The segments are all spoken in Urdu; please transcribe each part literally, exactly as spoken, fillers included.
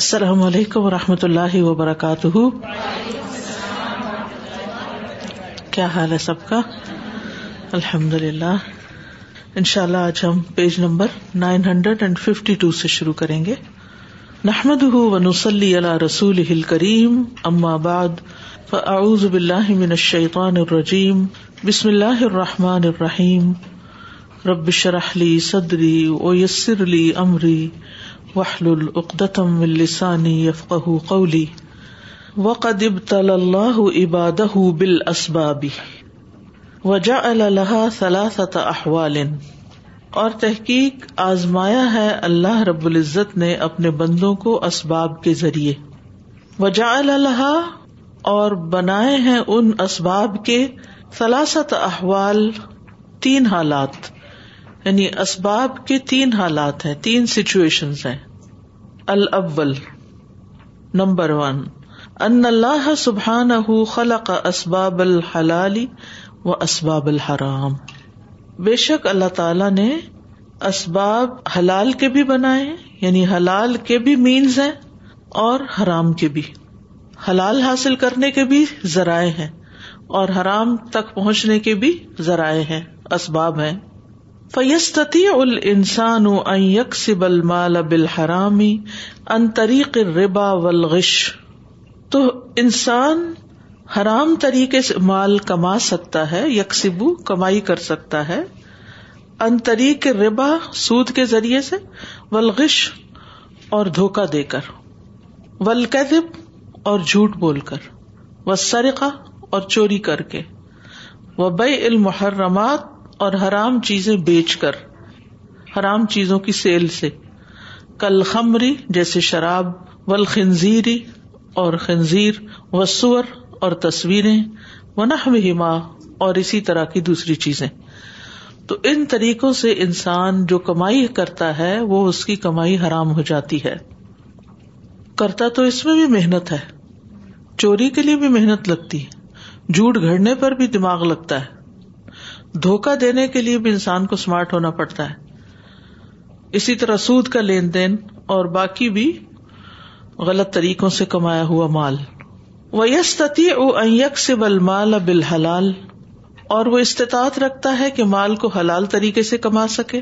السلام علیکم ورحمۃ اللہ وبرکاتہ. کیا حال ہے سب کا؟ الحمدللہ. انشاءاللہ آج ہم پیج نمبر نو سو باون سے شروع کریں گے. نحمده ونصلی علی رسولہ الکریم. اما بعد فاعوذ باللہ من الشیطان الرجیم. بسم اللہ الرحمن الرحیم. رب اشرح لی صدری ویسر لی امری واحلل عقدۃ من لسانی یفقہوا قولی. وقد ابتلی اللہ عبادہ بالاسباب وجعل لہا ثلاثۃ احوال. اور تحقیق آزمایا ہے اللہ رب العزت نے اپنے بندوں کو اسباب کے ذریعے. وجعل لہا، اور بنائے ہیں ان اسباب کے ثلاثۃ احوال، تین حالات. یعنی اسباب کے تین حالات ہیں، تین سچویشنز ہیں. الاول، نمبر ون، ان اللہ سبحانہ خلق اسباب الحلال و اسباب الحرام. بے شک اللہ تعالی نے اسباب حلال کے بھی بنائے، یعنی حلال کے بھی مینز ہیں اور حرام کے بھی. حلال حاصل کرنے کے بھی ذرائع ہیں اور حرام تک پہنچنے کے بھی ذرائع ہیں، اسباب ہیں. فَيَسْتَطِيعُ الْإِنسَانُ أَنْ يَكْسِبَ الْمَالَ بِالْحَرَامِ عَنْ طَرِيقِ الرِّبَا وَالْغِشْ. تو انسان حرام طریقے سے مال کما سکتا ہے، یکسبو کمائی کر سکتا ہے، عن طریق الربا سود کے ذریعے سے، والغش اور دھوکہ دے کر، والکذب اور جھوٹ بول کر، والسرقہ اور چوری کر کے، وبیع المحرمات اور حرام چیزیں بیچ کر، حرام چیزوں کی سیل سے، کل خمری جیسے شراب، والخنزیری اور خنزیر، والصور اور تصویریں، ونحوہما اور اسی طرح کی دوسری چیزیں. تو ان طریقوں سے انسان جو کمائی کرتا ہے وہ اس کی کمائی حرام ہو جاتی ہے. کرتا تو اس میں بھی محنت ہے، چوری کے لیے بھی محنت لگتی ہے، جھوٹ گھڑنے پر بھی دماغ لگتا ہے، دھوکہ دینے کے لیے بھی انسان کو سمارٹ ہونا پڑتا ہے. اسی طرح سود کا لین دین اور باقی بھی غلط طریقوں سے کمایا ہوا مال. وَيَسْتَطِيعُ أَنْ يَكْسِبَ الْمَالَ بِالْحَلَالِ، اور وہ استطاعت رکھتا ہے کہ مال کو حلال طریقے سے کما سکے.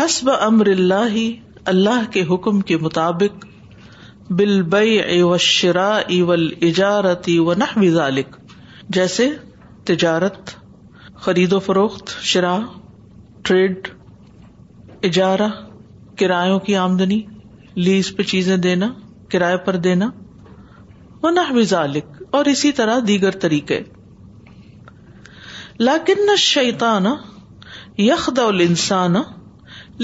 حسب امر اللہ، اللہ کے حکم کے مطابق، بِالْبَيْعِ وَالشِّرَاءِ وَالْإِجَارَةِ وَنَحْوِ ذَلِكَ، جیسے تجارت، خرید و فروخت، شراء، ٹریڈ، اجارہ، کرایوں کی آمدنی، لیز پہ چیزیں دینا، کرایہ پر دینا، ونحو ذالک اور اسی طرح دیگر طریقے. لیکن الشیطان یخدع الانسان،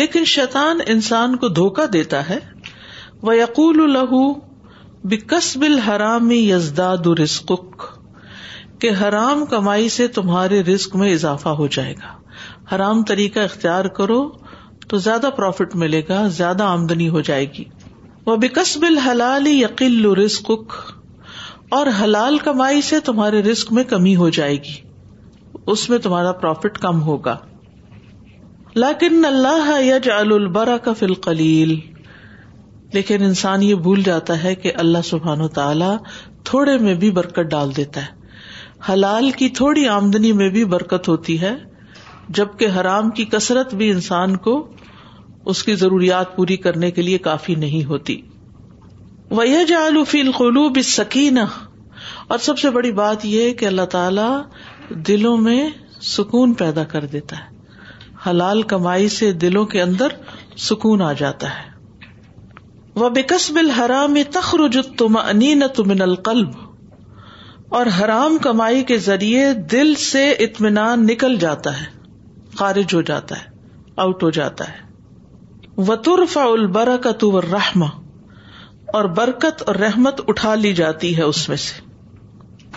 لیکن شیطان انسان کو دھوکہ دیتا ہے. ویقول لہ بکسب الحرام یزداد رزقک، کہ حرام کمائی سے تمہارے رزق میں اضافہ ہو جائے گا. حرام طریقہ اختیار کرو تو زیادہ پروفٹ ملے گا، زیادہ آمدنی ہو جائے گی. وَبِكَسْبِ الْحَلَالِ يَقِلُّ رِزْقُكَ، اور حلال کمائی سے تمہارے رزق میں کمی ہو جائے گی، اس میں تمہارا پروفٹ کم ہوگا. لَكِنَّ اللَّهَ يَجْعَلُ الْبَرَكَ فِي الْقَلِيلِ، لیکن انسان یہ بھول جاتا ہے کہ اللہ سبحانہ وتعالی تھوڑے میں بھی برکت ڈال دیتا ہے. حلال کی تھوڑی آمدنی میں بھی برکت ہوتی ہے، جبکہ حرام کی کثرت بھی انسان کو اس کی ضروریات پوری کرنے کے لیے کافی نہیں ہوتی. وَيَجْعَلُ فِي الْقُلُوبِ السَّكِينَةَ، اور سب سے بڑی بات یہ کہ اللہ تعالی دلوں میں سکون پیدا کر دیتا ہے. حلال کمائی سے دلوں کے اندر سکون آ جاتا ہے. وَبِكَسْبِ الْحَرَامِ تَخْرُجُ الطُّمَأْنِينَةُ مِنَ الْقَلْبِ، اور حرام کمائی کے ذریعے دل سے اطمینان نکل جاتا ہے، خارج ہو جاتا ہے، آؤٹ ہو جاتا ہے. وَتُرْفَعُ الْبَرَكَةُ وَالرَّحْمَةُ، اور برکت اور رحمت اٹھا لی جاتی ہے اس میں سے.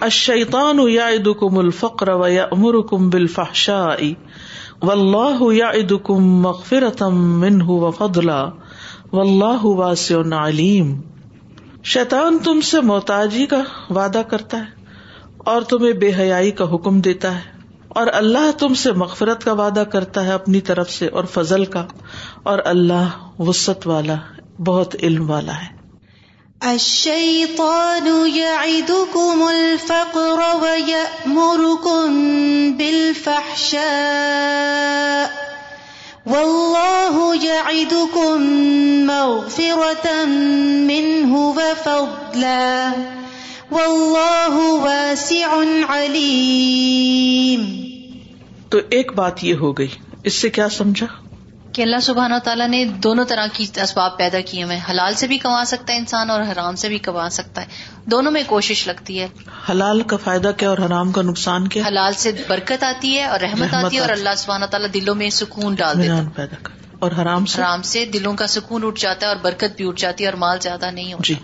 الشَّيْطَانُ يَعِدُكُمُ الْفَقْرَ وَيَأْمُرُكُمْ بِالْفَحْشَاءِ وَاللَّهُ يَعِدُكُمْ مَغْفِرَةً مِّنْهُ وَفَضْلًا وَاللَّهُ وَاسِعٌ عَلِيمٌ. شیطان تم سے محتاجی کا وعدہ کرتا ہے اور تمہیں بے حیائی کا حکم دیتا ہے، اور اللہ تم سے مغفرت کا وعدہ کرتا ہے اپنی طرف سے اور فضل کا، اور اللہ وسعت والا، بہت علم والا ہے. الشیطان یعدکم الفقر ویأمرکم بالفحشاء واللہ یعدکم مغفرۃ منہ وفضلا واللہ واسع علیم۔ تو ایک بات یہ ہو گئی، اس سے کیا سمجھا کہ اللہ سبحانہ و تعالیٰ نے دونوں طرح کی اسباب پیدا کیے ہوئے، حلال سے بھی کما سکتا ہے انسان اور حرام سے بھی کما سکتا ہے، دونوں میں کوشش لگتی ہے۔ حلال کا فائدہ کیا اور حرام کا نقصان کیا؟ حلال سے برکت آتی ہے اور رحمت, رحمت آتی ہے اور اللہ سبحانہ و تعالیٰ دلوں میں سکون ڈال دیتا ہے پیدا کر، اور حرام سے حرام سے دلوں کا سکون اٹھ جاتا ہے اور برکت بھی اٹھ جاتی ہے اور مال زیادہ نہیں ہوتا۔ جی،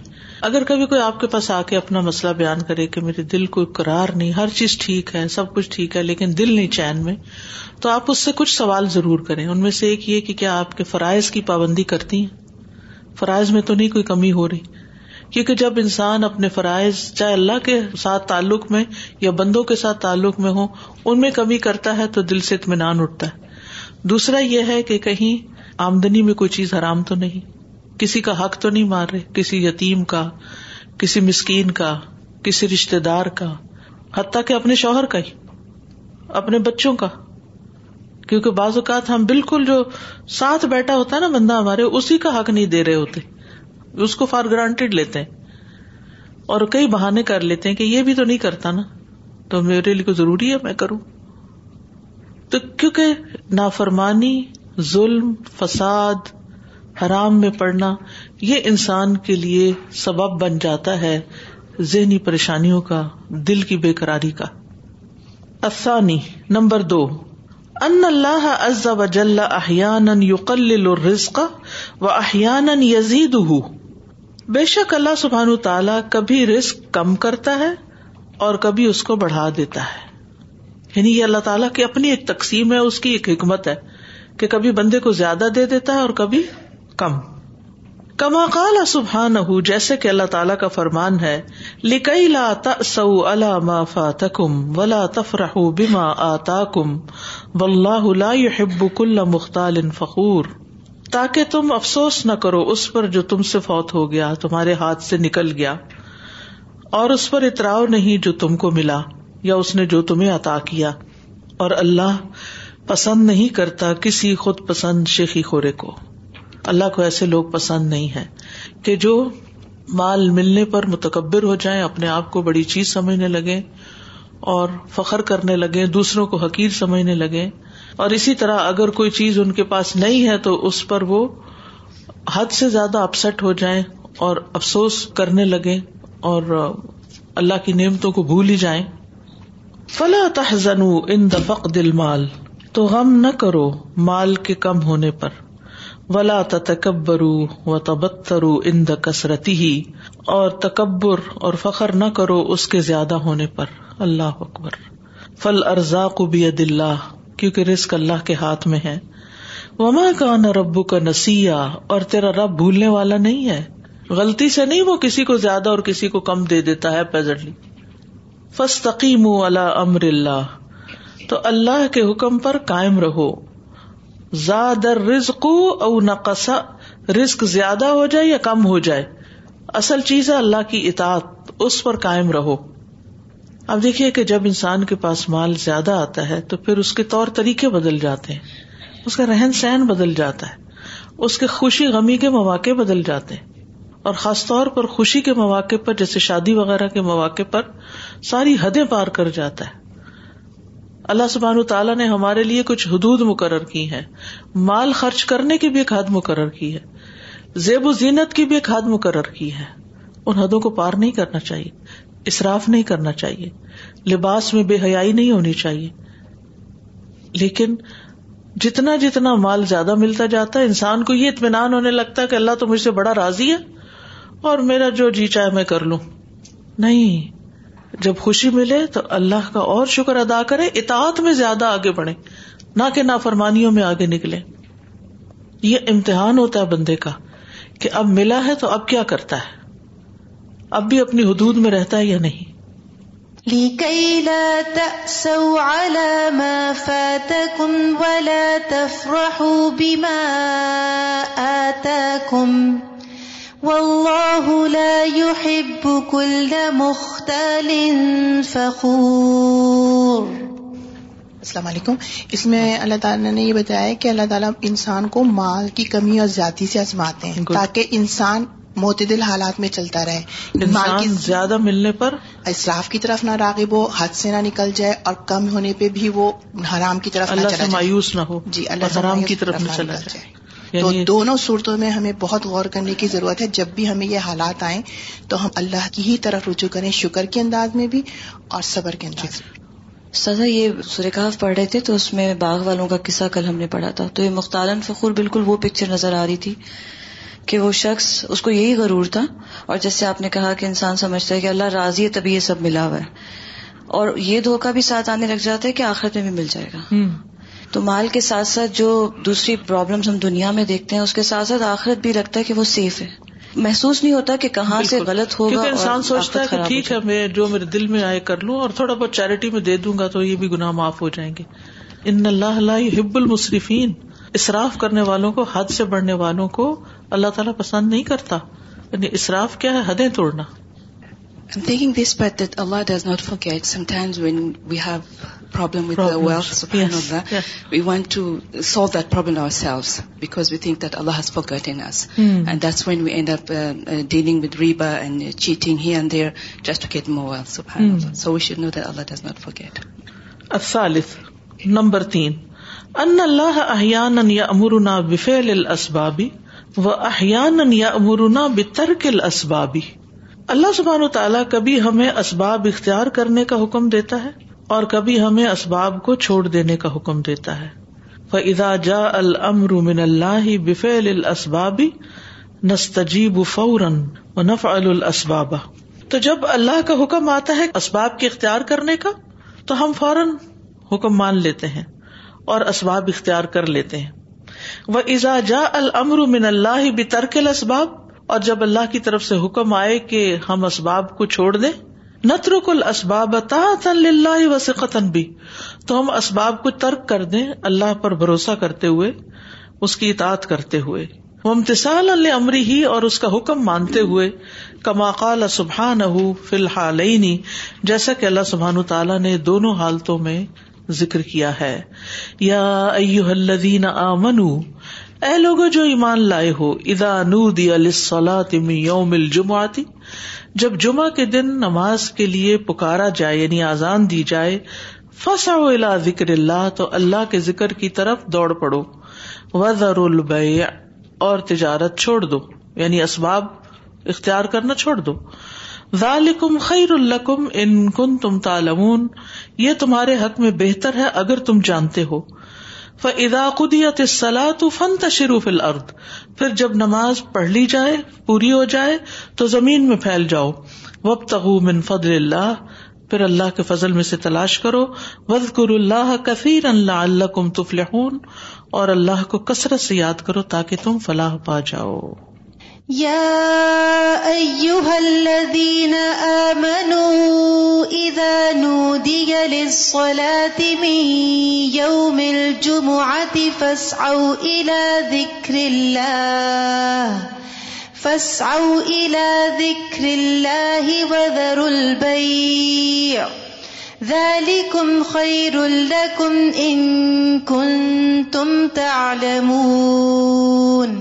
اگر کبھی کوئی آپ کے پاس آ کے اپنا مسئلہ بیان کرے کہ میرے دل کو قرار نہیں، ہر چیز ٹھیک ہے، سب کچھ ٹھیک ہے لیکن دل نہیں چین میں، تو آپ اس سے کچھ سوال ضرور کریں۔ ان میں سے ایک یہ کہ کیا آپ کے فرائض کی پابندی کرتی ہیں؟ فرائض میں تو نہیں کوئی کمی ہو رہی، کیونکہ جب انسان اپنے فرائض چاہے اللہ کے ساتھ تعلق میں یا بندوں کے ساتھ تعلق میں ہو، ان میں کمی کرتا ہے تو دل سے اطمینان اٹھتا ہے۔ دوسرا یہ ہے کہ کہیں آمدنی میں کوئی چیز حرام تو نہیں، کسی کا حق تو نہیں مار رہے، کسی یتیم کا، کسی مسکین کا، کسی رشتے دار کا، حتیٰ کہ اپنے شوہر کا ہی، اپنے بچوں کا، کیونکہ بعض اوقات ہم بالکل جو ساتھ بیٹھا ہوتا ہے نا بندہ ہمارے، اسی کا حق نہیں دے رہے ہوتے، اس کو فار گرانٹیڈ لیتے ہیں اور کئی بہانے کر لیتے ہیں کہ یہ بھی تو نہیں کرتا نا، تو میرے لیے ضروری ہے میں کروں۔ تو کیونکہ نافرمانی، ظلم، فساد، حرام میں پڑنا، یہ انسان کے لیے سبب بن جاتا ہے ذہنی پریشانیوں کا، دل کی بے قراری کا۔ الثانی، نمبر دو، ان اللہ عز وجل احیانا یقلل الرزق و احیانا یزیدہ، بے شک اللہ سبحانہ تعالی کبھی رزق کم کرتا ہے اور کبھی اس کو بڑھا دیتا ہے، یعنی یہ اللہ تعالیٰ کی اپنی ایک تقسیم ہے، اس کی ایک حکمت ہے کہ کبھی بندے کو زیادہ دے دیتا ہے اور کبھی کم۔ کما قال سبحانہ، جیسے کہ اللہ تعالیٰ کا فرمان ہے، لِكَيْ لَا تَأْسَوْا عَلَى مَا فَاتَكُمْ وَلَا تَفْرَحُوا بِمَا آتَاكُمْ وَاللَّهُ لَا يُحِبُّ كُلَّ مُخْتَالٍ فَخُورٍ، تاکہ تم افسوس نہ کرو اس پر جو تم سے فوت ہو گیا، تمہارے ہاتھ سے نکل گیا، اور اس پر اتراؤ نہیں جو تم کو ملا یا اس نے جو تمہیں عطا کیا، اور اللہ پسند نہیں کرتا کسی خود پسند شیخی خورے کو۔ اللہ کو ایسے لوگ پسند نہیں ہے کہ جو مال ملنے پر متکبر ہو جائیں، اپنے آپ کو بڑی چیز سمجھنے لگیں اور فخر کرنے لگیں، دوسروں کو حقیر سمجھنے لگیں، اور اسی طرح اگر کوئی چیز ان کے پاس نہیں ہے تو اس پر وہ حد سے زیادہ اپسٹ ہو جائیں اور افسوس کرنے لگیں اور اللہ کی نعمتوں کو بھول ہی جائیں۔ فَلَا تَحْزَنُوا عِنْدَ فَقْدِ الْمَالِ، تو غم نہ کرو مال کے کم ہونے پر، ولا تتکبروا وتبتروا عند کثرته، اور تکبر اور فخر نہ کرو اس کے زیادہ ہونے پر۔ اللہ اکبر۔ فالارزاق بید اللہ، کیونکہ رزق اللہ کے ہاتھ میں ہے۔ وما کان ربک نسیا، اور تیرا رب بھولنے والا نہیں ہے، غلطی سے نہیں وہ کسی کو زیادہ اور کسی کو کم دے دیتا ہے پیزرلی۔ فاستقیموا علی امر اللہ، تو اللہ کے حکم پر قائم رہو، زاد الرزق او نقص، رزق زیادہ ہو جائے یا کم ہو جائے، اصل چیز ہے اللہ کی اطاعت، اس پر قائم رہو۔ اب دیکھیے کہ جب انسان کے پاس مال زیادہ آتا ہے تو پھر اس کے طور طریقے بدل جاتے ہیں، اس کا رہن سہن بدل جاتا ہے، اس کے خوشی غمی کے مواقع بدل جاتے ہیں، اور خاص طور پر خوشی کے مواقع پر جیسے شادی وغیرہ کے مواقع پر ساری حدیں پار کر جاتا ہے۔ اللہ سبحانہ تعالیٰ نے ہمارے لیے کچھ حدود مقرر کی ہیں، مال خرچ کرنے کی بھی ایک حد مقرر کی ہے، زیب و زینت کی بھی ایک حد مقرر کی ہے، ان حدوں کو پار نہیں کرنا چاہیے، اسراف نہیں کرنا چاہیے، لباس میں بے حیائی نہیں ہونی چاہیے۔ لیکن جتنا جتنا مال زیادہ ملتا جاتا ہے انسان کو یہ اطمینان ہونے لگتا ہے کہ اللہ تو مجھ سے بڑا راضی ہے اور میرا جو جی چاہے میں کر لوں۔ نہیں، جب خوشی ملے تو اللہ کا اور شکر ادا کرے، اطاعت میں زیادہ آگے بڑھے، نہ کہ نافرمانیوں میں آگے نکلے۔ یہ امتحان ہوتا ہے بندے کا کہ اب ملا ہے تو اب کیا کرتا ہے، اب بھی اپنی حدود میں رہتا ہے یا نہیں۔ لِكَيْ لَا تَأْسَوْا عَلَى مَا فَاتَكُمْ وَلَا تَفْرَحُوا بِمَا آتَاكُمْ وَاللَّهُ لَا يحب كل مختال فخور۔ السلام علیکم۔ اس میں اللہ تعالیٰ نے یہ بتایا کہ اللہ تعالیٰ انسان کو مال کی کمی اور زیادتی سے آزماتے ہیں تاکہ انسان معتدل حالات میں چلتا رہے، انسان مال کی زیادہ ملنے پر اسراف کی طرف نہ راغب ہو، حد سے نہ نکل جائے، اور کم ہونے پہ بھی وہ حرام کی طرف اللہ نہ چلا سے مایوس نہ ہو، جی اللہ حرام کی طرف نہ چلا جائے, جائے. تو دونوں صورتوں میں ہمیں بہت غور کرنے کی ضرورت ہے۔ جب بھی ہمیں یہ حالات آئیں تو ہم اللہ کی ہی طرف رجوع کریں، شکر کے انداز میں بھی اور صبر کے انداز میں۔ سزا یہ سورہ کہف پڑھ رہے تھے تو اس میں باغ والوں کا قصہ کل ہم نے پڑھا تھا، تو یہ مختالن فخور بالکل وہ پکچر نظر آ رہی تھی کہ وہ شخص، اس کو یہی غرور تھا، اور جیسے آپ نے کہا کہ انسان سمجھتا ہے کہ اللہ راضی ہے تبھی یہ سب ملا ہوا ہے، اور یہ دھوکہ بھی ساتھ آنے لگ جاتا ہے کہ آخرت میں بھی مل جائے گا۔ تو مال کے ساتھ ساتھ جو دوسری پرابلمز ہم دنیا میں دیکھتے ہیں اس کے ساتھ ساتھ آخرت بھی لگتا ہے کہ وہ سیف ہے، محسوس نہیں ہوتا کہ کہاں سے غلط ہوگا، کیونکہ انسان سوچتا ہے کہ ٹھیک ہے میں جو میرے دل میں آئے کر لوں اور تھوڑا بہت چیریٹی میں دے دوں گا تو یہ بھی گناہ معاف ہو جائیں گے۔ ان اللہ لا یحب المسرفین، اسراف کرنے والوں کو، حد سے بڑھنے والوں کو اللہ تعالیٰ پسند نہیں کرتا۔ یعنی اسراف کیا ہے؟ حدیں توڑنا۔ I'm taking this part that Allah does not forget. Sometimes when we have problem with Problems. the wealth, subhanAllah, yes. yeah. we want to solve that problem ourselves because we think that Allah has forgotten us. Mm. And that's when we end up uh, uh, dealing with riba and uh, cheating here and there just to get more wealth, subhanAllah. Mm. So we should know that Allah does not forget. الثالث نمبر تین، أن الله أحيانا يأمرنا بفعل الأسباب وأحيانا يأمرنا بترك الأسباب۔ اللہ سبحانہ و تعالیٰ کبھی ہمیں اسباب اختیار کرنے کا حکم دیتا ہے اور کبھی ہمیں اسباب کو چھوڑ دینے کا حکم دیتا ہے۔ فَإِذَا جَاءَ الْأَمْرُ مِنَ اللَّهِ بِفِعْلِ الْأَسْبَابِ نَسْتَجِيبُ فَوْرًا وَنَفْعَلُ الْأَسْبَابَ۔ تو جب اللہ کا حکم آتا ہے اسباب کے اختیار کرنے کا تو ہم فوراً حکم مان لیتے ہیں اور اسباب اختیار کر لیتے ہیں۔ وَإِذَا جَاءَ الْأَمْرُ مِنَ اللَّهِ بِتَرْكِ الْأَسْبَابِ، اور جب اللہ کی طرف سے حکم آئے کہ ہم اسباب کو چھوڑ دیں، نترک الاسباب طاعة للہ وثقة بہ، تو ہم اسباب کو ترک کر دیں اللہ پر بھروسہ کرتے ہوئے، اس کی اطاعت کرتے ہوئے، وامتثالا لامرہ، اور اس کا حکم مانتے ہوئے، کما قال سبحانہ فی الحالین، جیسا کہ اللہ سبحانہ تعالیٰ نے دونوں حالتوں میں ذکر کیا ہے۔ یا ایہا الذین آمنوا، اے لوگوں جو ایمان لائے ہو، اذا نودی للصلاۃ من یوم الجمعۃ، جب جمعہ کے دن نماز کے لیے پکارا جائے یعنی اذان دی جائے، فسعوا الی ذکر اللہ، تو اللہ کے ذکر کی طرف دوڑ پڑو، وذروا البیع، اور تجارت چھوڑ دو یعنی اسباب اختیار کرنا چھوڑ دو، ذالکم خیر لکم ان کنتم تعلمون، یہ تمہارے حق میں بہتر ہے اگر تم جانتے ہو، فَإِذَا قُضِيَتِ الصَّلَاةُ فَانْتَشِرُوا فِي الْأَرْضِ، پھر جب نماز پڑھ لی جائے، پوری ہو جائے تو زمین میں پھیل جاؤ، وَابْتَغُوا مِنْ فَضْلِ اللَّهِ، پھر اللہ کے فضل میں سے تلاش کرو، وَاذْكُرُوا اللَّهَ كَثِيرًا لَعَلَّكُمْ تُفْلِحُونَ، اور اللہ کو کثرت سے یاد کرو تاکہ تم فلاح پا جاؤ۔ يَا أَيُّهَا الَّذِينَ آمَنُوا إِذَا نُودِيَ لِلصَّلَاةِ مِنْ يَوْمِ الْجُمُعَةِ فَاسْعَوْا إِلَى ذِكْرِ اللَّهِ فَاسْعَوْا إِلَى ذِكْرِ اللَّهِ وَذَرُوا الْبَيْعَ ذَلِكُمْ خَيْرٌ لَكُمْ إِن كُنتُمْ تَعْلَمُونَ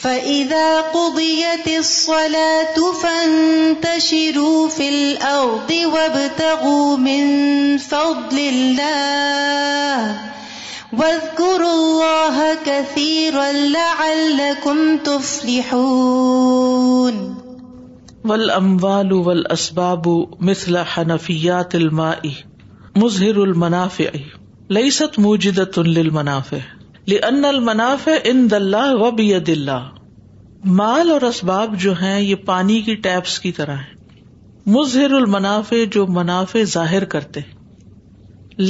فَإِذَا قُضِيَتِ الصَّلَاةُ فَانْتَشِرُوا فِي الْأَرْضِ وَابْتَغُوا مِنْ فَضْلِ اللَّهِ وَاذْكُرُوا اللَّهَ كَثِيرًا لَعَلَّكُمْ تُفْلِحُونَ۔ وَالْأَمْوَالُ وَالْأَسْبَابُ مِثْلَ حَنَفِيَّاتِ الْمَاءِ مُزْهِرُ الْمَنَافِعِ لَيْسَتْ مُوجِدَةٌ لِلْمَنَافِعِ لِأَنَّ الْمَنَافِعَ عِنْدَ اللَّهِ وَبِيَدِ اللَّهِ، مال اور اسباب جو ہیں یہ پانی کی ٹیپس کی طرح ہیں، مظہر المنافع، جو منافع ظاہر کرتے ہیں،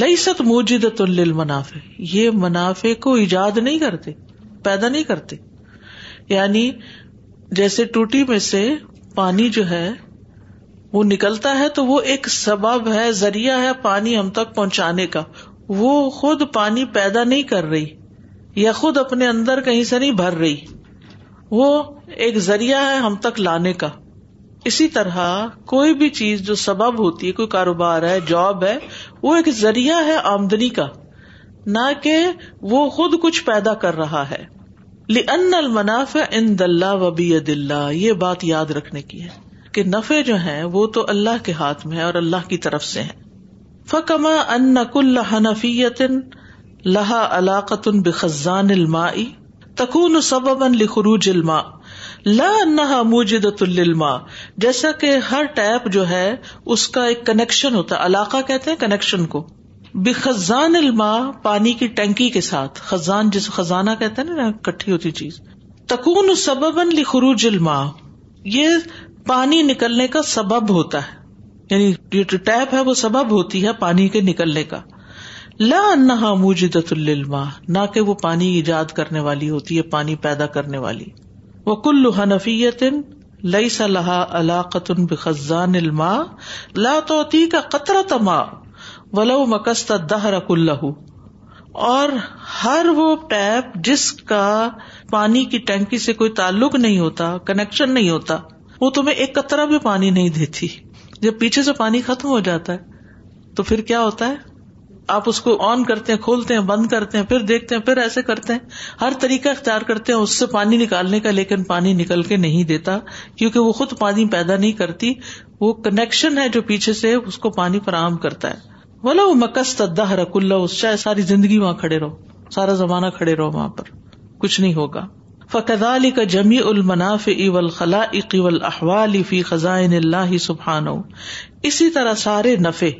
لیست موجدۃ للمنافع، یہ منافع کو ایجاد نہیں کرتے، پیدا نہیں کرتے، یعنی جیسے ٹوٹی میں سے پانی جو ہے وہ نکلتا ہے تو وہ ایک سبب ہے، ذریعہ ہے پانی ہم تک پہنچانے کا، وہ خود پانی پیدا نہیں کر رہی یا خود اپنے اندر کہیں سے نہیں بھر رہی، وہ ایک ذریعہ ہے ہم تک لانے کا۔ اسی طرح کوئی بھی چیز جو سبب ہوتی ہے, کوئی کاروبار ہے, جاب ہے, وہ ایک ذریعہ ہے آمدنی کا, نہ کہ وہ خود کچھ پیدا کر رہا ہے. لِأَنَّ الْمَنَافِعَ عِنْدَ اللَّهِ وَبِيَدِ اللَّهِ, یہ بات یاد رکھنے کی ہے کہ نفع جو ہیں وہ تو اللہ کے ہاتھ میں ہیں اور اللہ کی طرف سے ہیں. فَكَمَا أَنَّ كُلَّ حَنَفِيَّةٍ لَهَا عَلَاقَةٌ بِخَزَّانِ الْمَاءِ تَكُونُ سَبَبًا لِخُرُوجِ الْمَاءِ لَا أَنَّهَا مُوجِدَةٌ لِلْمَاءِ, جیسا کہ ہر ٹیپ جو ہے اس کا ایک کنیکشن ہوتا ہے, علاقہ کہتے ہیں کنیکشن کو, بخزان الماء پانی کی ٹینکی کے ساتھ, خزان جس خزانہ کہتے ہیں نا کٹھی ہوتی چیز, تکون سبباً لخروج الماء, یہ پانی نکلنے کا سبب ہوتا ہے, یعنی یہ ٹیپ ہے وہ سبب ہوتی ہے پانی کے نکلنے کا. لا انہا موجدۃ للماء, نہ کہ وہ پانی ایجاد کرنے والی ہوتی ہے, پانی پیدا کرنے والی. وکل حنفیۃ لیس لہا علاقۃ بخزان الماء لا تعطیک قطرۃ ماء ولو مکست الدہر کلہ, اور ہر وہ ٹیپ جس کا پانی کی ٹینکی سے کوئی تعلق نہیں ہوتا, کنیکشن نہیں ہوتا, وہ تمہیں ایک قطرہ بھی پانی نہیں دیتی. جب پیچھے سے پانی ختم ہو جاتا ہے تو پھر کیا ہوتا ہے, آپ اس کو آن کرتے ہیں, کھولتے ہیں, بند کرتے ہیں, پھر دیکھتے ہیں, پھر ایسے کرتے ہیں, ہر طریقہ اختیار کرتے ہیں اس سے پانی نکالنے کا, لیکن پانی نکل کے نہیں دیتا, کیونکہ وہ خود پانی پیدا نہیں کرتی, وہ کنیکشن ہے جو پیچھے سے اس کو پانی فراہم کرتا ہے. وَلَوْ مَكَثْتَ الدَّهْرَ كُلَّهُ, چاہے ساری زندگی وہاں کھڑے رہو, سارا زمانہ کھڑے رہو وہاں پر, کچھ نہیں ہوگا. فَكَذَلِكَ جَمِيعُ الْمَنَافِعِ وَالْخَلَائِقِ وَالْأَحْوَالِ فِي خَزَائِنِ اللَّهِ سُبْحَانَهُ, اسی طرح سارے نفع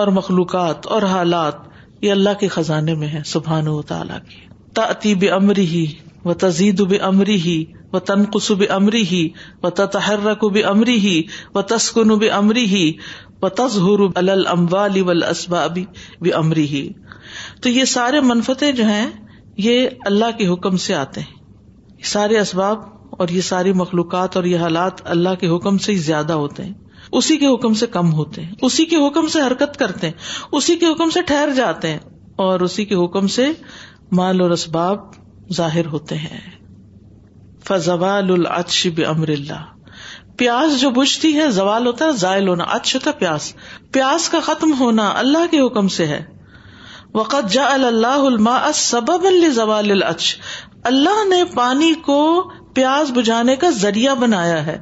اور مخلوقات اور حالات یہ اللہ کے خزانے میں ہیں, سبحانہ و تعالیٰ کی. تَأْتِي بِأَمْرِهِ وَتَزِيدُ بِأَمْرِهِ وتنقص بأمره وتتحرك بأمره وتسكن بأمره وتظهر على الأموال والأسباب بأمره. تو یہ سارے منفعتیں جو ہیں یہ اللہ کے حکم سے آتے ہیں, سارے اسباب اور یہ ساری مخلوقات اور یہ حالات اللہ کے حکم سے ہی زیادہ ہوتے ہیں, اسی کے حکم سے کم ہوتے ہیں, اسی کے حکم سے حرکت کرتے ہیں, اسی کے حکم سے ٹھہر جاتے ہیں, اور اسی کے حکم سے مال اور اسباب ظاہر ہوتے ہیں. فزوال العطش بامر اللہ, پیاس جو بجھتی ہے, زوال ہوتا ہے زائل ہونا, عطش ہوتا پیاس, پیاس کا ختم ہونا اللہ کے حکم سے ہے. وقد جعل اللہ الماء سببا لزوال العطش, اللہ نے پانی کو پیاس بجھانے کا ذریعہ بنایا ہے.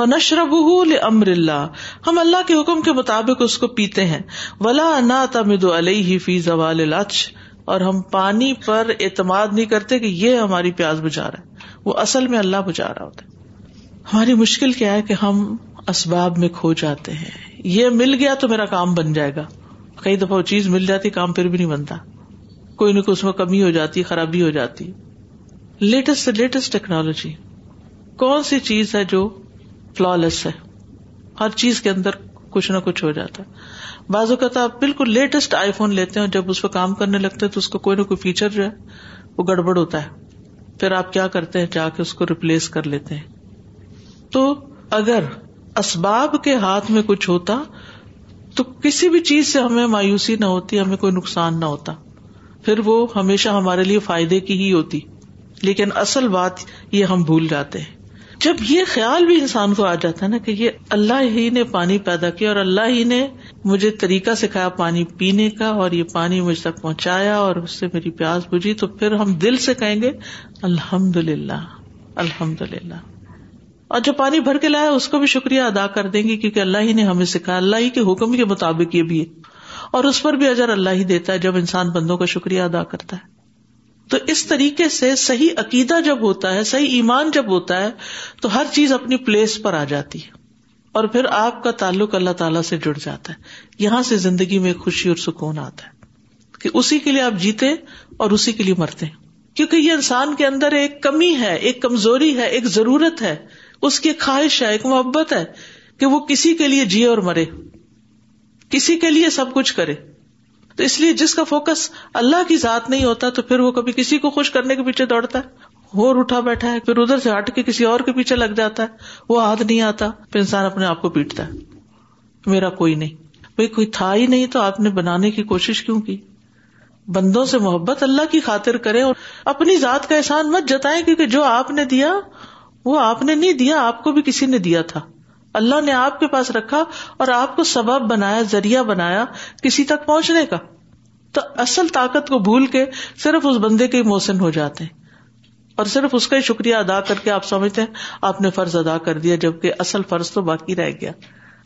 فنشربه لامر اللہ, ہم اللہ کے حکم کے مطابق اس کو پیتے ہیں. ولا نعتمد علیہ فی زوال العطش, اور ہم پانی پر اعتماد نہیں کرتے کہ یہ ہماری پیاس بجھا رہا ہے, وہ اصل میں اللہ بجا رہا ہوتا ہے. ہماری مشکل کیا ہے کہ ہم اسباب میں کھو جاتے ہیں, یہ مل گیا تو میرا کام بن جائے گا. کئی دفعہ وہ چیز مل جاتی, کام پھر بھی نہیں بنتا, کوئی نہ کوئی اس میں کمی ہو جاتی, خرابی ہو جاتی. لیٹسٹ سے لیٹسٹ ٹیکنالوجی, کون سی چیز ہے جو فلالیس ہے, ہر چیز کے اندر کچھ نہ کچھ ہو جاتا ہے. بعض اوقات آپ بالکل لیٹسٹ آئی فون لیتے ہیں, جب اس پہ کام کرنے لگتے ہیں تو اس کا کوئی نہ کوئی فیچر جو ہے وہ گڑبڑ ہوتا ہے, پھر آپ کیا کرتے ہیں, جا کے اس کو ریپلیس کر لیتے ہیں. تو اگر اسباب کے ہاتھ میں کچھ ہوتا تو کسی بھی چیز سے ہمیں مایوسی نہ ہوتی, ہمیں کوئی نقصان نہ ہوتا, پھر وہ ہمیشہ ہمارے لیے فائدے کی ہی ہوتی, لیکن اصل بات یہ ہم بھول جاتے ہیں. جب یہ خیال بھی انسان کو آ جاتا ہے نا کہ یہ اللہ ہی نے پانی پیدا کیا اور اللہ ہی نے مجھے طریقہ سکھایا پانی پینے کا, اور یہ پانی مجھ تک پہنچایا اور اس سے میری پیاس بجھی, تو پھر ہم دل سے کہیں گے الحمدللہ الحمدللہ, اور جو پانی بھر کے لایا اس کو بھی شکریہ ادا کر دیں گے, کیونکہ اللہ ہی نے ہمیں سکھایا, اللہ ہی کے حکم کے مطابق یہ بھی ہے, اور اس پر بھی اجر اللہ ہی دیتا ہے جب انسان بندوں کا شکریہ ادا کرتا ہے. تو اس طریقے سے صحیح عقیدہ جب ہوتا ہے, صحیح ایمان جب ہوتا ہے, تو ہر چیز اپنی پلیس پر آ جاتی ہے, اور پھر آپ کا تعلق اللہ تعالیٰ سے جڑ جاتا ہے. یہاں سے زندگی میں خوشی اور سکون آتا ہے کہ اسی کے لیے آپ جیتے اور اسی کے لیے مرتے ہیں, کیونکہ یہ انسان کے اندر ایک کمی ہے, ایک کمزوری ہے, ایک ضرورت ہے, اس کی خواہش ہے, ایک محبت ہے کہ وہ کسی کے لیے جیے اور مرے, کسی کے لیے سب کچھ کرے. تو اس لیے جس کا فوکس اللہ کی ذات نہیں ہوتا تو پھر وہ کبھی کسی کو خوش کرنے کے پیچھے دوڑتا ہے, وہ اٹھا بیٹھا ہے, پھر ادھر سے ہٹ کے کسی اور کے پیچھے لگ جاتا ہے, وہ ہاتھ نہیں آتا, پھر انسان اپنے آپ کو پیٹتا ہے, میرا کوئی نہیں. بھئی کوئی تھا ہی نہیں تو آپ نے بنانے کی کوشش کیوں کی؟ بندوں سے محبت اللہ کی خاطر کریں اور اپنی ذات کا احسان مت جتائیں, کیونکہ جو آپ نے دیا وہ آپ نے نہیں دیا, آپ کو بھی کسی نے دیا تھا, اللہ نے آپ کے پاس رکھا اور آپ کو سبب بنایا, ذریعہ بنایا کسی تک پہنچنے کا. تو اصل طاقت کو بھول کے صرف اس بندے کے محسن ہو جاتے ہیں اور صرف اس کا ہی شکریہ ادا کر کے آپ سمجھتے ہیں آپ نے فرض ادا کر دیا, جبکہ اصل فرض تو باقی رہ گیا.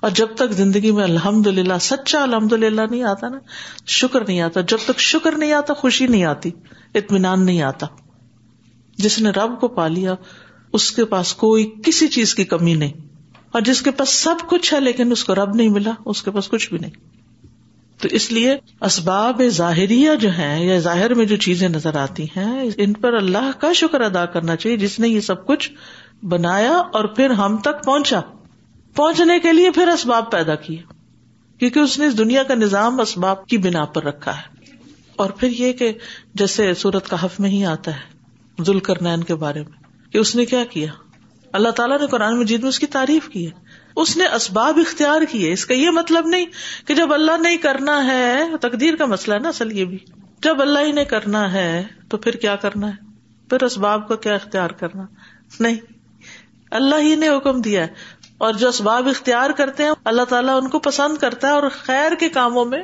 اور جب تک زندگی میں الحمدللہ, سچا الحمدللہ نہیں آتا نا, شکر نہیں آتا, جب تک شکر نہیں آتا خوشی نہیں آتی, اطمینان نہیں آتا. جس نے رب کو پا لیا اس کے پاس کوئی کسی چیز کی کمی نہیں, اور جس کے پاس سب کچھ ہے لیکن اس کو رب نہیں ملا اس کے پاس کچھ بھی نہیں. تو اس لیے اسباب ظاہریہ جو ہیں یا ظاہر میں جو چیزیں نظر آتی ہیں ان پر اللہ کا شکر ادا کرنا چاہیے جس نے یہ سب کچھ بنایا اور پھر ہم تک پہنچا. پہنچنے کے لیے پھر اسباب پیدا کیے کیونکہ اس نے اس دنیا کا نظام اسباب کی بنا پر رکھا ہے. اور پھر یہ کہ جیسے سورۃ کہف میں ہی آتا ہے ذوالقرنین کے بارے میں کہ اس نے کیا کیا, اللہ تعالیٰ نے قرآن مجید میں اس کی تعریف کی ہے. اس نے اسباب اختیار کیے. اس کا یہ مطلب نہیں کہ جب اللہ نے کرنا ہے, تقدیر کا مسئلہ ہے نا اصل یہ بھی, جب اللہ ہی نے کرنا ہے تو پھر کیا کرنا ہے, پھر اسباب کا کیا اختیار کرنا, نہیں, اللہ ہی نے حکم دیا ہے. اور جو اسباب اختیار کرتے ہیں اللہ تعالیٰ ان کو پسند کرتا ہے, اور خیر کے کاموں میں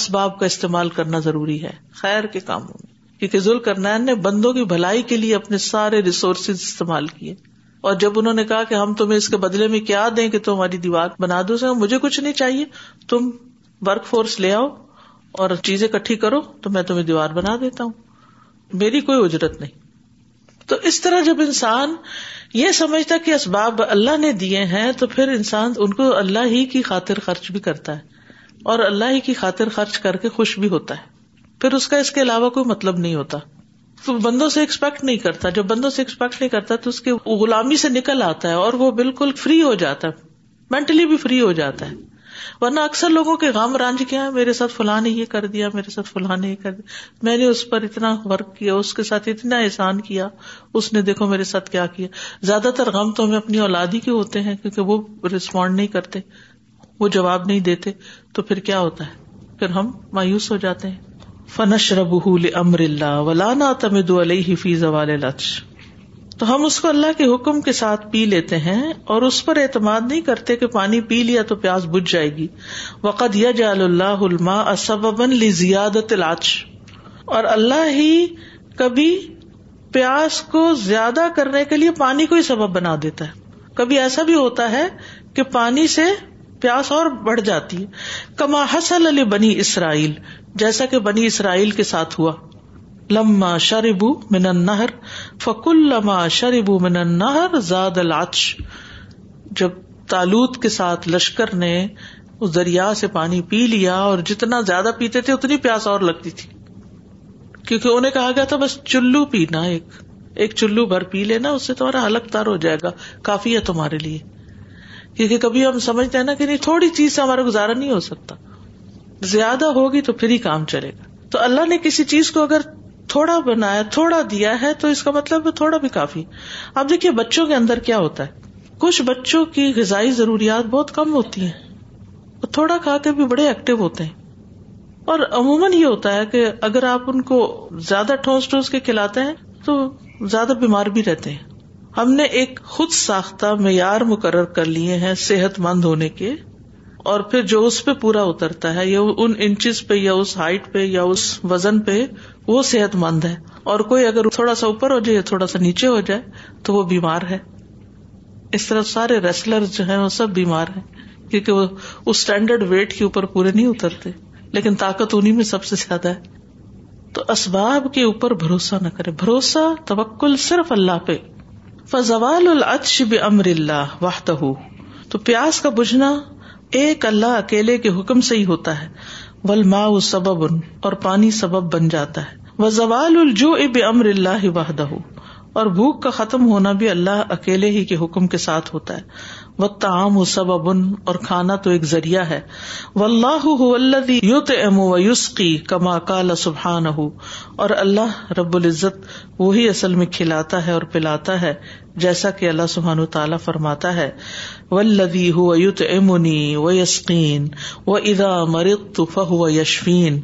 اسباب کا استعمال کرنا ضروری ہے, خیر کے کاموں میں, کیونکہ ذوالقرنین نے بندوں کی بھلائی کے لیے اپنے سارے ریسورسز استعمال کیے. اور جب انہوں نے کہا کہ ہم تمہیں اس کے بدلے میں کیا دیں کہ تم ہماری دیوار بنا دو, سے مجھے کچھ نہیں چاہیے, تم ورک فورس لے آؤ اور چیزیں اکٹھی کرو تو میں تمہیں دیوار بنا دیتا ہوں, میری کوئی اجرت نہیں. تو اس طرح جب انسان یہ سمجھتا کہ اسباب اللہ نے دیے ہیں تو پھر انسان ان کو اللہ ہی کی خاطر خرچ بھی کرتا ہے اور اللہ ہی کی خاطر خرچ کر کے خوش بھی ہوتا ہے. پھر اس کا اس کے علاوہ کوئی مطلب نہیں ہوتا, تو بندوں سے ایکسپیکٹ نہیں کرتا. جب بندوں سے ایکسپیکٹ نہیں کرتا تو اس کی غلامی سے نکل آتا ہے اور وہ بالکل فری ہو جاتا ہے, مینٹلی بھی فری ہو جاتا ہے. ورنہ اکثر لوگوں کے غم رانج کیا, میرے ساتھ فلاں نے یہ کر دیا, میرے ساتھ فلاں نے یہ کر دیا, میں نے اس پر اتنا ورک کیا, اس کے ساتھ اتنا احسان کیا, اس نے دیکھو میرے ساتھ کیا کیا. زیادہ تر غم تو ہمیں اپنی اولاد ہی کے ہوتے ہیں کیونکہ وہ رسپونڈ نہیں کرتے, وہ جواب نہیں دیتے, تو پھر کیا ہوتا ہے, پھر ہم مایوس ہو جاتے ہیں. فَنَشْرَبُهُ لِأَمْرِ اللَّهِ وَلَا نَعْتَمِدُ عَلَيْهِ فِي زَوَالِ الْعَطْشِ, تو ہم اس کو اللہ کے حکم کے ساتھ پی لیتے ہیں اور اس پر اعتماد نہیں کرتے کہ پانی پی لیا تو پیاس بجھ جائے گی. وَقَدْ يَجْعَلُ اللَّهُ الْمَاءَ سَبَبًا لِزِيَادَةِ الْعَطْشِ, اور اللہ ہی کبھی پیاس کو زیادہ کرنے کے لیے پانی کو ہی سبب بنا دیتا ہے. کبھی ایسا بھی ہوتا ہے کہ پانی سے پیاس اور بڑھ جاتی ہے. کما حصل لبنی اسرائیل, جیسا کہ بنی اسرائیل کے ساتھ ہوا. لما شربوا من النہر فکلما شربوا من النہر زاد العطش, جب طالوت کے ساتھ لشکر نے اس دریا سے پانی پی لیا اور جتنا زیادہ پیتے تھے اتنی پیاس اور لگتی تھی, کیونکہ انہیں کہا گیا تھا بس چلو پینا, ایک ایک چلو بھر پی لینا, اس سے تمہارا حلق تار ہو جائے گا, کافی ہے تمہارے لیے. کیونکہ کبھی ہم سمجھتے ہیں نا کہ نہیں, تھوڑی چیز سے ہمارا گزارا نہیں ہو سکتا, زیادہ ہوگی تو پھر ہی کام چلے گا. تو اللہ نے کسی چیز کو اگر تھوڑا بنایا, تھوڑا دیا ہے, تو اس کا مطلب تھوڑا بھی کافی. اب دیکھیے بچوں کے اندر کیا ہوتا ہے, کچھ بچوں کی غذائی ضروریات بہت کم ہوتی ہیں, تھوڑا کھا کے بھی بڑے ایکٹیو ہوتے ہیں. اور عموماً یہ ہوتا ہے کہ اگر آپ ان کو زیادہ ٹھونس ٹھونس کے کھلاتے ہیں تو زیادہ بیمار بھی رہتے ہیں. ہم نے ایک خود ساختہ معیار مقرر کر لیے ہیں صحت مند ہونے کے, اور پھر جو اس پہ پورا اترتا ہے, یا ان انچز پہ یا اس ہائٹ پہ یا اس وزن پہ, وہ صحت مند ہے, اور کوئی اگر تھوڑا سا اوپر ہو جائے یا تھوڑا سا نیچے ہو جائے تو وہ بیمار ہے. اس طرح سارے ریسلر جو ہیں وہ سب بیمار ہیں, کیونکہ وہ اس اسٹینڈرڈ ویٹ کے اوپر پورے نہیں اترتے, لیکن طاقت انہی میں سب سے زیادہ ہے. تو اسباب کے اوپر بھروسہ نہ کرے, بھروسہ توکل صرف اللہ پہ. فزوال العطش بامر اللہ وحدہ, تو پیاس کا بجھنا ایک اللہ اکیلے کے حکم سے ہی ہوتا ہے. والماء سبب, اور پانی سبب بن جاتا ہے. وزوال الجوع بامر اللہ وحدہ, اور بھوک کا ختم ہونا بھی اللہ اکیلے ہی کے حکم کے ساتھ ہوتا ہے. والطعام سبب, اور کھانا تو ایک ذریعہ ہے. واللہ هو الذی یطعم ویسقی کما قال سبحانہ, اور اللہ رب العزت وہی اصل میں کھلاتا ہے اور پلاتا ہے جیسا کہ اللہ سبحانہ وتعالی فرماتا ہے والذی هو یطعمنی ویسقین واذا مرضت فہو یشفین,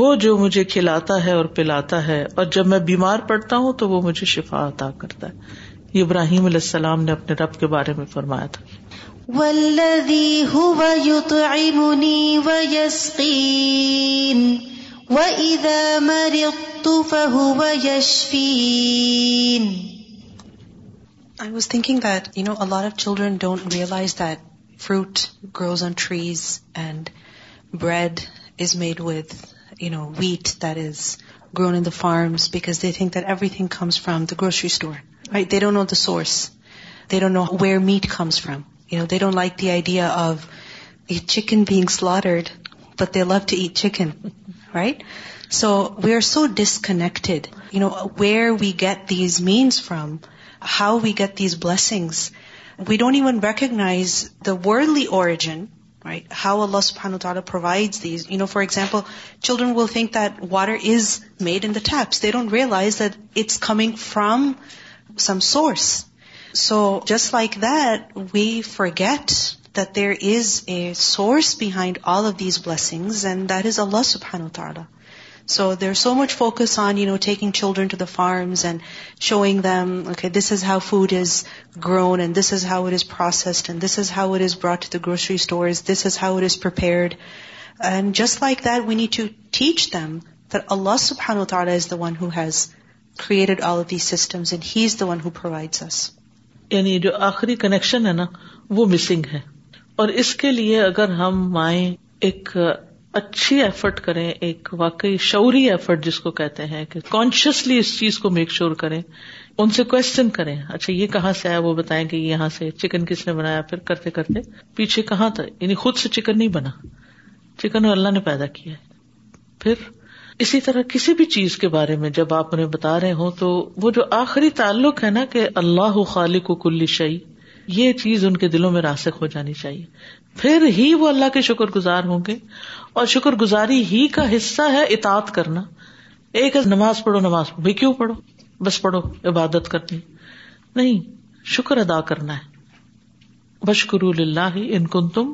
وہ جو مجھے کھلاتا ہے اور پلاتا ہے اور جب میں بیمار پڑتا ہوں تو وہ مجھے شفا عطا کرتا ہے. ابراہیم علیہ السلام نے اپنے رب کے بارے میں فرمایا تھا. والذی هو یطعمنی ویسقین وَإِذَا مَرِضْتُ فَهُوَ يَشْفِينِ. I was thinking that, you know, a lot of children don't realize that fruit grows on trees and bread is made with, you know, wheat that is grown in the farms, because they think that everything comes from the grocery store, right? They don't know the source. They don't know where meat comes from. You know, they don't like the idea of a chicken being slaughtered, but they love to eat chicken. Right? So we are so disconnected. You know, where we get these means from, how we get these blessings. We don't even recognize the worldly origin, right? How Allah subhanahu wa ta'ala provides these. You know, for example, children will think that water is made in the taps. They don't realize that it's coming from some source. So just like that, we forget that there is a source behind all of these blessings, and that is Allah subhanahu wa ta'ala. So there's so much focus on, you know, taking children to the farms and showing them, okay, this is how food is grown, and this is how it is processed, and this is how it is brought to the grocery stores, this is how it is prepared. And just like that, we need to teach them that Allah subhanahu wa ta'ala is the one who has created all of these systems, and He's the one who provides us. Yani jo aakhri connection hai na, wo missing hai. اور اس کے لیے اگر ہم مائیں ایک اچھی ایفرٹ کریں، ایک واقعی شعوری ایفرٹ جس کو کہتے ہیں، کہ کانشیسلی اس چیز کو میک شور کریں، ان سے کوشچن کریں، اچھا یہ کہاں سے آیا، وہ بتائیں کہ یہاں سے، چکن کس نے بنایا، پھر کرتے کرتے پیچھے کہاں تھا، یعنی خود سے چکن نہیں بنا، چکن اللہ نے پیدا کیا ہے. پھر اسی طرح کسی بھی چیز کے بارے میں جب آپ انہیں بتا رہے ہوں تو وہ جو آخری تعلق ہے نا کہ اللہ خالق کل شیء، یہ چیز ان کے دلوں میں راسخ ہو جانی چاہیے، پھر ہی وہ اللہ کے شکر گزار ہوں گے. اور شکر گزاری ہی کا حصہ ہے اطاعت کرنا. ایک ہے نماز پڑھو، نماز بھی کیوں پڑھو، بس پڑھو عبادت کرنی نہیں، شکر ادا کرنا ہے. بشکروا للہ ان کنتم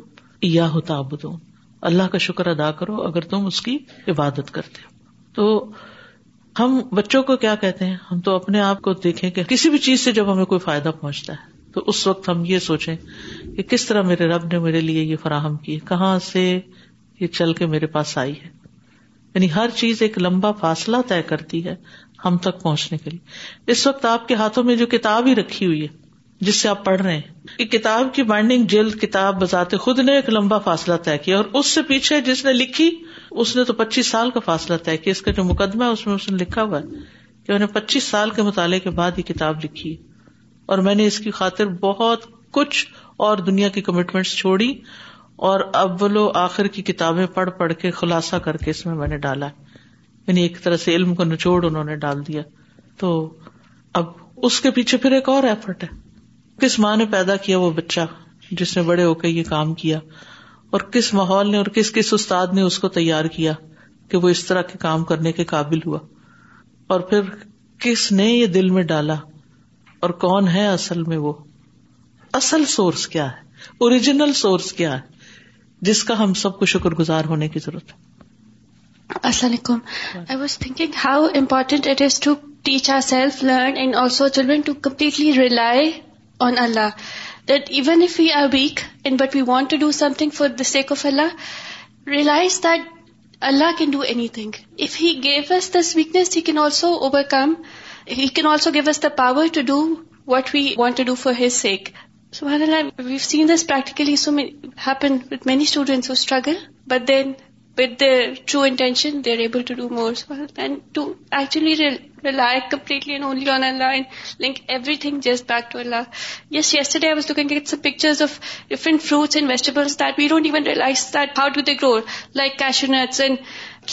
ایاہ تعبدون، اللہ کا شکر ادا کرو اگر تم اس کی عبادت کرتے ہو. تو ہم بچوں کو کیا کہتے ہیں، ہم تو اپنے آپ کو دیکھیں کہ کسی بھی چیز سے جب ہمیں کوئی فائدہ پہنچتا ہے تو اس وقت ہم یہ سوچیں کہ کس طرح میرے رب نے میرے لیے یہ فراہم کی، کہاں سے یہ چل کے میرے پاس آئی ہے. یعنی ہر چیز ایک لمبا فاصلہ طے کرتی ہے ہم تک پہنچنے کے لیے. اس وقت آپ کے ہاتھوں میں جو کتاب ہی رکھی ہوئی ہے جس سے آپ پڑھ رہے ہیں، ایک کتاب کی بائنڈنگ جلد کتاب بذات خود نے ایک لمبا فاصلہ طے کیا، اور اس سے پیچھے جس نے لکھی اس نے تو پچیس سال کا فاصلہ طے کیا. اس کا جو مقدمہ ہے اس میں اس نے لکھا ہوا ہے کہ انہیں پچیس سال کے مطالعے کے بعد یہ کتاب لکھی، اور میں نے اس کی خاطر بہت کچھ اور دنیا کی کمٹمنٹس چھوڑی، اور اول و آخر کی کتابیں پڑھ پڑھ کے خلاصہ کر کے اس میں میں نے ڈالا، یعنی ایک طرح سے علم کو نچوڑ انہوں نے ڈال دیا. تو اب اس کے پیچھے پھر ایک اور ایفرٹ ہے، کس ماں نے پیدا کیا وہ بچہ جس نے بڑے ہو کے یہ کام کیا، اور کس ماحول نے اور کس کس استاد نے اس کو تیار کیا کہ وہ اس طرح کے کام کرنے کے قابل ہوا، اور پھر کس نے یہ دل میں ڈالا، اور کون ہے اصل میں وہ، اصل سورس کیا ہے، اوریجنل سورس کیا ہے، جس کا ہم سب کو شکر گزار ہونے کی ضرورت ہے. السلام علیکم. I was thinking how important it is to teach ourselves, learn, and also children to completely rely on Allah. That even if we are weak and but we want to do something for the sake of Allah, realize that Allah can do anything. If He gave us this weakness, He can also overcome. He can also give us the power to do what we want to do for His sake. SubhanAllah, we've seen this practically so many, happen with many students who struggle, but then with their true intention, they're able to do more. SubhanAllah, and to actually re- rely completely and only on Allah and link everything just back to Allah. Yes, yesterday I was looking at some pictures of different fruits and vegetables that we don't even realize that how do they grow, like cashew nuts and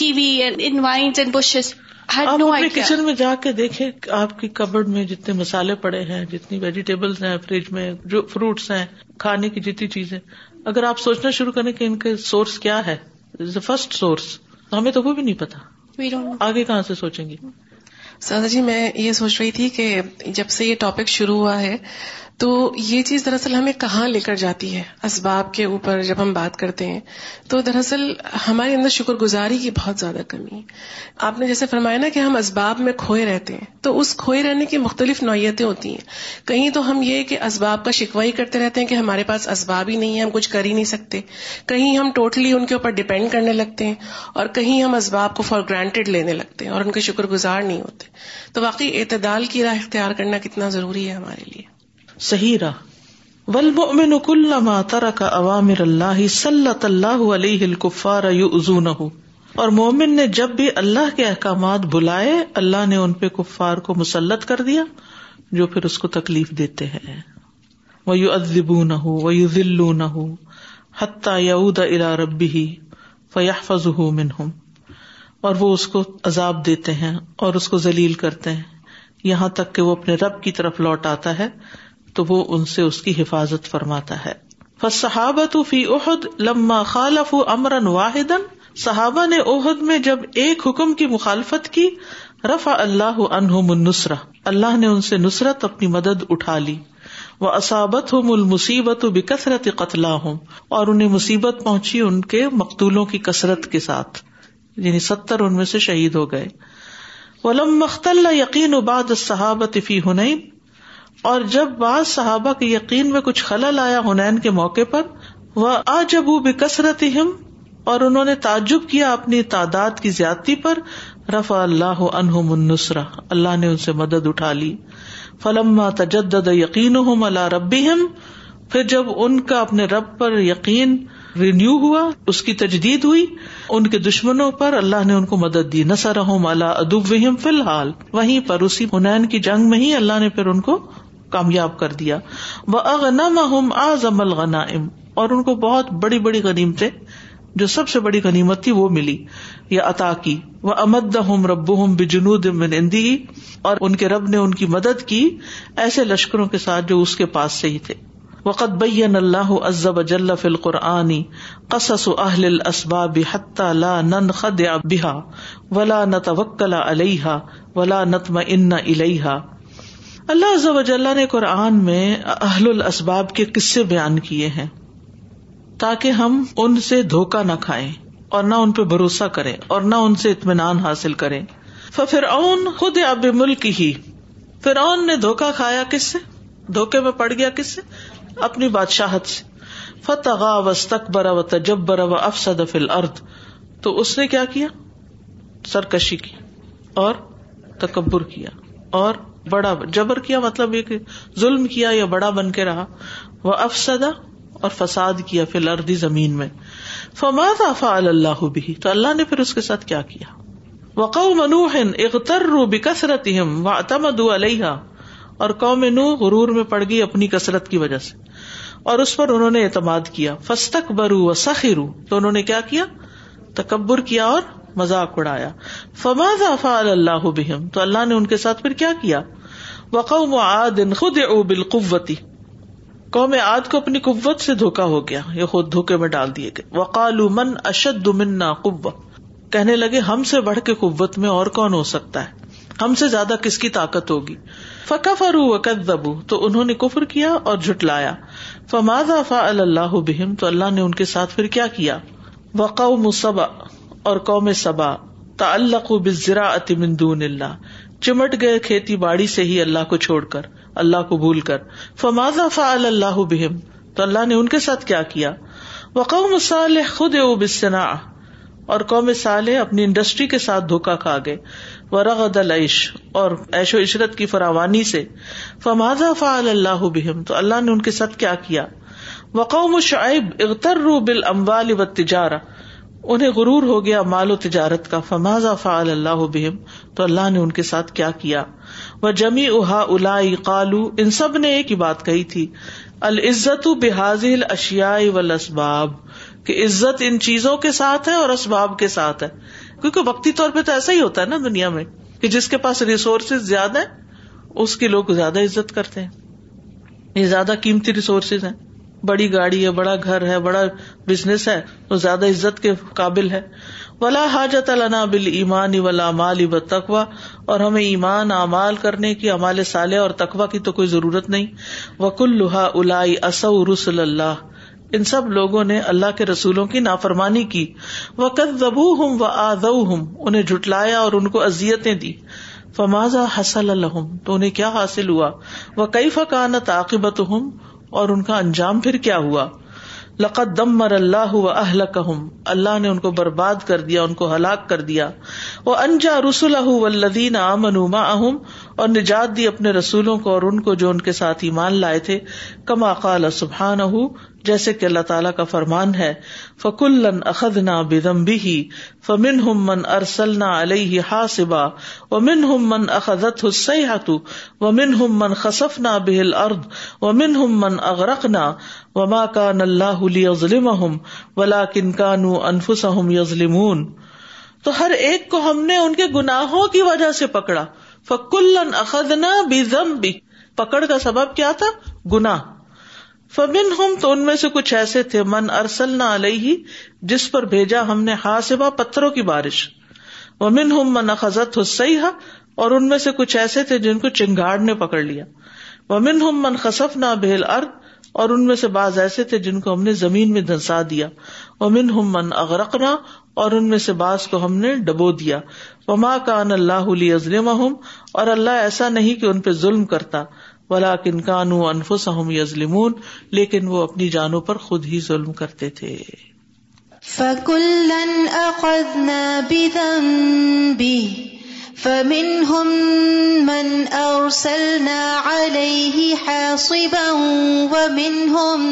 kiwi and in vines and bushes. آپ اپنے کچن میں جا کے دیکھیں، آپ کی کبرڈ میں جتنے مسالے پڑے ہیں، جتنی ویجیٹیبلز ہیں فریج میں، جو فروٹس ہیں، کھانے کی جتنی چیزیں، اگر آپ سوچنا شروع کریں کہ ان کے سورس کیا ہے، فرسٹ سورس، ہمیں تو وہ بھی نہیں پتا، آگے کہاں سے سوچیں گے. سادہ جی میں یہ سوچ رہی تھی کہ جب سے یہ ٹاپک شروع ہوا ہے تو یہ چیز دراصل ہمیں کہاں لے کر جاتی ہے؟ اسباب کے اوپر جب ہم بات کرتے ہیں تو دراصل ہمارے اندر شکر گزاری کی بہت زیادہ کمی ہے. آپ نے جیسے فرمایا نا کہ ہم اسباب میں کھوئے رہتے ہیں, تو اس کھوئے رہنے کی مختلف نوعیتیں ہوتی ہیں. کہیں تو ہم یہ کہ اسباب کا شکوہ ہی کرتے رہتے ہیں کہ ہمارے پاس اسباب ہی نہیں ہے, ہم کچھ کر ہی نہیں سکتے. کہیں ہم ٹوٹلی ان کے اوپر ڈیپینڈ کرنے لگتے ہیں, اور کہیں ہم اسباب کو فار گرانٹیڈ لینے لگتے ہیں اور ان کے شکر گزار نہیں ہوتے. تو واقعی اعتدال کی راہ اختیار کرنا کتنا ضروری ہے ہمارے لیے. صحیح راہ. والمؤمن كلما ترك اوامر اللہ سلط اللہ علیہ الكفار یؤذونہ, اور مومن نے جب بھی اللہ کے احکامات بلائے اللہ نے ان پہ کفار کو مسلط کر دیا جو پھر اس کو تکلیف دیتے ہیں. ویعذبونہ ویذلونہ حتی یعود الی ربہ فیحفظہ منہم, اور وہ اس کو عذاب دیتے ہیں اور اس کو ذلیل کرتے ہیں یہاں تک کہ وہ اپنے رب کی طرف لوٹ آتا ہے تو وہ ان سے اس کی حفاظت فرماتا ہے. فالصحابة فی احد لما خالفوا امرا واحدا, صحابہ نے احد میں جب ایک حکم کی مخالفت کی, رفع اللہ عنہم النصرہ, اللہ نے ان سے نصرت اپنی مدد اٹھا لی. واصابتهم المصیبة بکثرۃ قتلاہم, اور انہیں مصیبت پہنچی ان کے مقتولوں کی کثرت کے ساتھ, یعنی ستر ان میں سے شہید ہو گئے. ولما اختل یقین بعض الصحابة فی حنین, اور جب بعض صحابہ کے یقین میں کچھ خلل آیا حنین کے موقع پر, وَعَجَبُوا بِكَثْرَتِهِمْ, اور انہوں نے تعجب کیا اپنی تعداد کی زیادتی پر, رفع اللہ عنہم النصرہ, اللہ نے ان سے مدد اٹھا لی. فَلَمَّا تَجَدَّدَ يَقِينُهُمْ عَلَى رَبِّهِمْ, پھر جب ان کا اپنے رب پر یقین رینیو ہوا, اس کی تجدید ہوئی, ان کے دشمنوں پر اللہ نے ان کو مدد دی. نَصَرَهُمْ عَلَى عَدُوِّهِمْ فِي الْحَالِ, وہیں پر اسی حنین کی جنگ میں ہی اللہ نے پھر ان کو کامیاب کر دیا. وَأَغْنَمَهُمْ أَعْظَمَ الْغَنَائِمِ, اور ان کو بہت بڑی بڑی غنیمتیں, جو سب سے بڑی غنیمت تھی وہ ملی یا عطا کی. وَأَمَدَّهُمْ رَبُّهُمْ بِجُنُودٍ مِّنْ عِنْدِهِ, اور ان کے رب نے ان کی مدد کی ایسے لشکروں کے ساتھ جو اس کے پاس سے ہی تھے. وَقَدْ بَيَّنَ اللَّهُ عَزَّ وَجَلَّ فِي الْقُرْآنِ قَصَصُ أَهْلِ الْأَسْبَابِ حَتَّى لَا نَنْخَدِعَ بِهَا وَلَا نَتَوَكَّلَ عَلَيْهَا وَلَا نَطْمَئِنَّ إِلَيْهَا. اللہ عز و جل نے قرآن میں اہل الاسباب کے قصے بیان کیے ہیں تاکہ ہم ان سے دھوکہ نہ کھائیں اور نہ ان پہ بھروسہ کریں اور نہ ان سے اطمینان حاصل کریں. ففرعون خود اب ملک ہی, فرعون نے دھوکہ کھایا کس سے, دھوکے میں پڑ گیا کس سے, اپنی بادشاہت سے. فتغا واستکبر وتجبر وافسد فی الارض, تو اس نے کیا کیا, سرکشی کی اور تکبر کیا اور بڑا جبر کیا, مطلب یہ کہ ظلم کیا یا بڑا بن کے رہا. وافسد, اور فساد کیا, فی الارض, زمین میں. فماذا فعل اللہ بہ, تو اللہ نے پھر اس کے ساتھ کیا کیا. وقوم نوح اغتروا بکثرتهم واعتمدوا علیہا, اور قوم نوح غرور میں پڑ گئی اپنی کثرت کی وجہ سے اور اس پر انہوں نے اعتماد کیا. فاستکبروا وسخروا, تو انہوں نے کیا کیا, تکبر کیا اور مذاق اڑایا. فماذا فعل اللہ بہم, تو اللہ نے ان کے ساتھ پھر کیا کیا. وقوم عاد خدعوا بالقوت, قوم عاد کو اپنی قوت سے دھوکا ہو گیا, یہ خود دھوکے میں ڈال دیے گئے. وقالوا من اشد منا قوہ, کہنے لگے ہم سے بڑھ کے قوت میں اور کون ہو سکتا ہے, ہم سے زیادہ کس کی طاقت ہوگی. فکفروا وکذبوا, تو انہوں نے کفر کیا اور جھٹلایا. فماذا فعل اللہ بہم, تو اللہ نے ان کے ساتھ پھر کیا کیا. وقوم سبا, اور قوم سبا, تعلقوا بالزراعة من دون اللہ, چمٹ گئے کھیتی باڑی سے ہی اللہ کو چھوڑ کر, اللہ کو بھول کر. فماذا فعل اللہ بہم, تو اللہ نے ان کے ساتھ کیا کیا. وقوم صالح خدعوا بالصناعة, اور قوم صالح اپنی انڈسٹری کے ساتھ دھوکا کھا گئے. ورغد العیش, اور عیش و عشرت کی فراوانی سے. فماذا فعل اللہ بہم, تو اللہ نے ان کے ساتھ کیا کیا. وقوم شعیب اغتروا بالاموال والتجارة, انہیں غرور ہو گیا مال و تجارت کا. فماذا فعل اللہ بہم, تو اللہ نے ان کے ساتھ کیا کیا. وجمیع ہؤلاء قالوا, ان سب نے ایک ہی بات کہی تھی, العزت بہذه الاشیاء والاسباب, کہ عزت ان چیزوں کے ساتھ ہے اور اسباب کے ساتھ ہے. کیونکہ وقتی طور پہ تو ایسا ہی ہوتا ہے نا دنیا میں کہ جس کے پاس ریسورسز زیادہ ہیں اس کے لوگ زیادہ عزت کرتے ہیں, یہ زیادہ قیمتی ریسورسز ہیں. بڑی گاڑی ہے, بڑا گھر ہے, بڑا بزنس ہے, وہ زیادہ عزت کے قابل ہے. ولا حاجت لنا بالایمان والاعمال والتقوی, اور ہمیں ایمان, اعمال کرنے کی, اعمال صالح اور تقوی کی تو کوئی ضرورت نہیں. وکلھا اولائی عصوا رسل اللہ, ان سب لوگوں نے اللہ کے رسولوں کی نافرمانی کی. وکذبوہم وآذوہم, انہیں جھٹلایا اور ان کو اذیتیں دی. فماذا حصل لہم, تو انہیں کیا حاصل ہوا. وکیف کانت عاقبتہم, اور ان کا انجام پھر کیا ہوا. لقد دمر اللہ واہلکہم, اللہ نے ان کو برباد کر دیا, ان کو ہلاک کر دیا. وانجا رسلہ والذین آمنوا معہم, اور نجات دی اپنے رسولوں کو اور ان کو جو ان کے ساتھ ایمان لائے تھے. کما قال سبحانہ, جیسے کہ اللہ تعالیٰ کا فرمان ہے, فَكُلًّا أَخَذْنَا بِذَنْبِهِ فَمِنْهُمْ مَنْ أَرْسَلْنَا عَلَيْهِ حَاصِبًا وَمِنْهُمْ مَنْ أَخَذَتْهُ الصَّيْحَةُ وَمِنْهُمْ مَنْ خَسَفْنَا بِهِ الْأَرْضَ وَمِنْهُمْ مَنْ أَغْرَقْنَا وَمَا كَانَ اللَّهُ لِيَظْلِمَهُمْ وَلَكِنْ كَانُوا أَنفُسَهُمْ يَظْلِمُونَ. تو ہر ایک کو ہم نے ان کے گناہوں کی وجہ سے پکڑا. فَكُلًّا أَخَذْنَا بِذَنْبِهِ, پکڑ کا سبب کیا تھا؟ گناہ. فمنہم, تو ان میں سے کچھ ایسے تھے, من ارسلنا علیہ, جس پر بھیجا ہم نے, حاصبہ, پتھروں کی بارش. ومنہم من اخذتہ الصیحہ, اور ان میں سے کچھ ایسے تھے جن کو چنگاڑ نے پکڑ لیا. ومنہم من خسفنا بہ الارض, اور ان میں سے بعض ایسے تھے جن کو ہم نے زمین میں دھنسا دیا. ومنہم من اغرقنا, اور ان میں سے بعض کو ہم نے ڈبو دیا. وما کان اللہ لیظلمہم, اور اللہ ایسا نہیں کہ ان پہ ظلم کرتا. وَلَٰكِنْ كَانُوا أَنفُسَهُمْ يَظْلِمُونَ, لیکن وہ اپنی جانوں پر خود ہی ظلم کرتے تھے. فَكُلًّا أَخَذْنَا بِذَنبِهِ فَمِنْهُمْ مَنْ أَرْسَلْنَا عَلَيْهِ حَاصِبًا وَمِنْهُمْ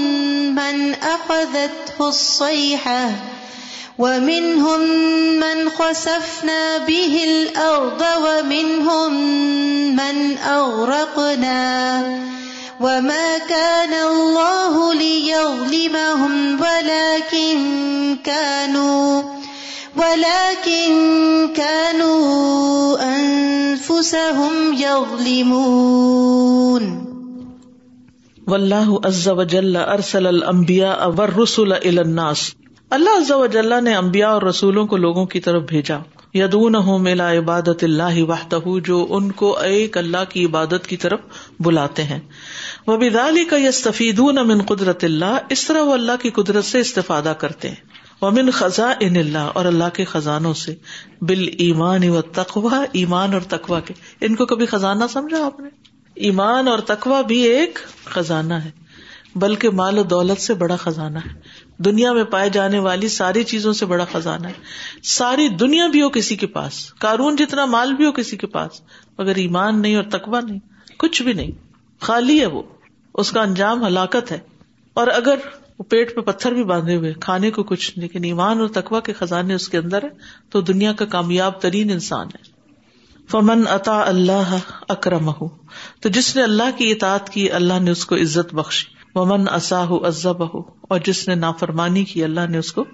مَنْ أَخَذَتْهُ الصَّيْحَةُ وَمِنْهُمْ مَنْ خَسَفْنَا بِهِ الْأَرْضَ وَمِنْهُمْ مَنْ أَغْرَقْنَا وَمَا كَانَ اللَّهُ لِيَظْلِمَهُمْ وَلَكِنْ كَانُوا وَلَكِنْ كَانُوا أَنفُسَهُمْ يَظْلِمُونَ. واللہ عز وجل ارسل الانبیاء والرسل الى الناس, اللہ عز و جل نے انبیاء اور رسولوں کو لوگوں کی طرف بھیجا. یدعونہم الی عبادت اللہ وحدہ, جو ان کو ایک اللہ کی عبادت کی طرف بلاتے ہیں. وبذالک یستفیدون من قدرت اللہ, اس طرح وہ اللہ کی قدرت سے استفادہ کرتے ہیں. ومن خزائن اللہ, اور اللہ کے خزانوں سے. بالایمان والتقوی, ایمان اور تقوی کے. ان کو کبھی خزانہ سمجھا آپ نے؟ ایمان اور تقوی بھی ایک خزانہ ہے, بلکہ مال و دولت سے بڑا خزانہ ہے. دنیا میں پائے جانے والی ساری چیزوں سے بڑا خزانہ ہے. ساری دنیا بھی ہو کسی کے پاس, قارون جتنا مال بھی ہو کسی کے پاس, مگر ایمان نہیں اور تقوی نہیں, کچھ بھی نہیں, خالی ہے وہ. اس کا انجام ہلاکت ہے. اور اگر وہ پیٹ پہ پتھر بھی باندھے ہوئے, کھانے کو کچھ, لیکن ایمان اور تقوی کے خزانے اس کے اندر ہے, تو دنیا کا کامیاب ترین انسان ہے. فمن اطاع اللہ اکرمہ, تو جس نے اللہ کی اطاعت کی اللہ نے اس کو عزت بخشی. ومن عصاہ عذبہ, اور جس نے نافرمانی کی اللہ نے اس کو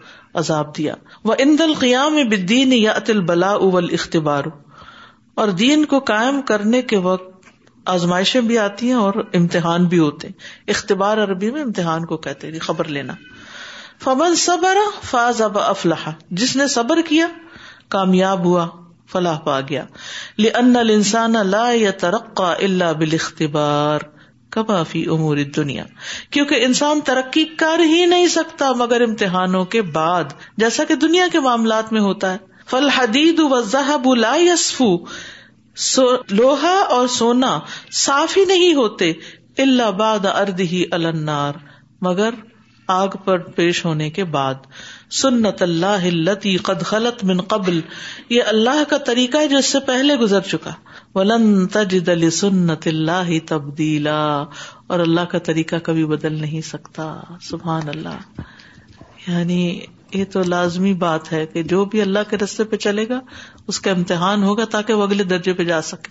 عذاب دیا. وعند القیام بالدین یأتی البلاء والاختبار, اور دین کو قائم کرنے کے وقت آزمائشیں بھی آتی ہیں اور امتحان بھی ہوتے ہیں. اختبار عربی میں امتحان کو کہتے ہیں, خبر لینا. فمن صبر فاز وافلح, جس نے صبر کیا کامیاب ہوا, فلاح پا گیا. لأن الانسان لا یترقى الا بالاختبار کما فی امور الدنیا, کیونکہ انسان ترقی کر ہی نہیں سکتا مگر امتحانوں کے بعد, جیسا کہ دنیا کے معاملات میں ہوتا ہے. فالحدید والذھب لا یصفو, لوہا اور سونا صاف ہی نہیں ہوتے, الا بعد اردہ علی النار, مگر آگ پر پیش ہونے کے بعد. سنت اللہ التی قد خلت من قبل, یہ اللہ کا طریقہ ہے جو اس سے پہلے گزر چکا. ولن تجد لسنت اللہ تبدیلا, اور اللہ کا طریقہ کبھی بدل نہیں سکتا. سبحان اللہ. یعنی یہ تو لازمی بات ہے کہ جو بھی اللہ کے رستے پہ چلے گا اس کا امتحان ہوگا تاکہ وہ اگلے درجے پہ جا سکے.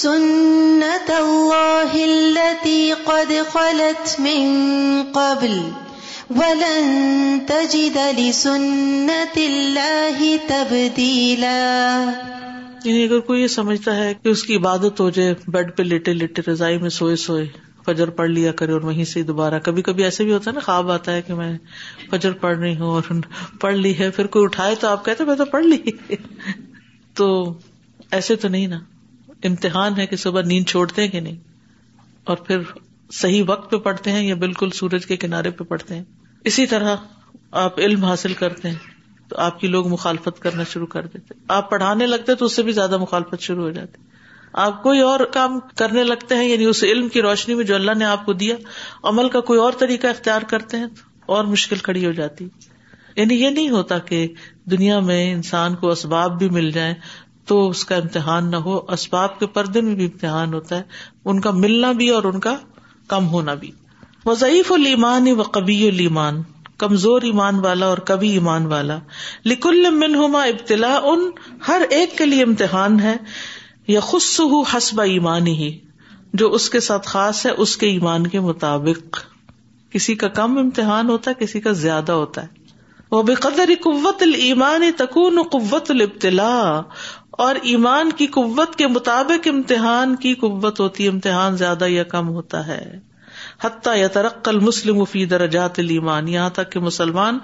سنت اللہ التی قد خلت من قبل وَلَن تَجِدَ لِسُنَّتِ اللَّهِ تَبْدِيلًا. یعنی اگر کوئی یہ سمجھتا ہے کہ اس کی عبادت ہو جائے, بیڈ پہ لیٹے لیٹے, رضائی میں سوئے سوئے, فجر پڑھ لیا کرے اور وہیں سے دوبارہ. کبھی کبھی ایسے بھی ہوتا ہے نا, خواب آتا ہے کہ میں فجر پڑھ رہی ہوں اور پڑھ لی ہے, پھر کوئی اٹھائے تو آپ کہتے ہیں میں تو پڑھ لی. تو ایسے تو نہیں نا, امتحان ہے کہ صبح نیند چھوڑتے ہیں کہ نہیں, اور پھر صحیح وقت پہ پڑھتے ہیں یا بالکل سورج کے کنارے پہ پڑھتے ہیں. اسی طرح آپ علم حاصل کرتے ہیں تو آپ کی لوگ مخالفت کرنا شروع کر دیتے, آپ پڑھانے لگتے تو اس سے بھی زیادہ مخالفت شروع ہو جاتی, آپ کوئی اور کام کرنے لگتے ہیں, یعنی اس علم کی روشنی میں جو اللہ نے آپ کو دیا عمل کا کوئی اور طریقہ اختیار کرتے ہیں تو اور مشکل کھڑی ہو جاتی. یعنی یہ نہیں ہوتا کہ دنیا میں انسان کو اسباب بھی مل جائیں تو اس کا امتحان نہ ہو, اسباب کے پردے میں بھی امتحان ہوتا ہے, ان کا ملنا بھی اور ان کا کم ہونا بھی. وضعیف الایمان وقوی الایمان, کمزور ایمان والا اور قوی ایمان والا. لکل منہما ابتلاء, ان ہر ایک کے لیے امتحان ہے. یخصہ حسب ایمانہ, جو اس کے ساتھ خاص ہے اس کے ایمان کے مطابق. کسی کا کم امتحان ہوتا ہے, کسی کا زیادہ ہوتا ہے. وبقدر قوت الایمان تکون قوت الابتلاء, اور ایمان کی قوت کے مطابق امتحان کی قوت ہوتی ہے, امتحان زیادہ یا کم ہوتا ہے. حتی یترقى المسلم فی درجات الایمان, یہاں تک کہ مسلمان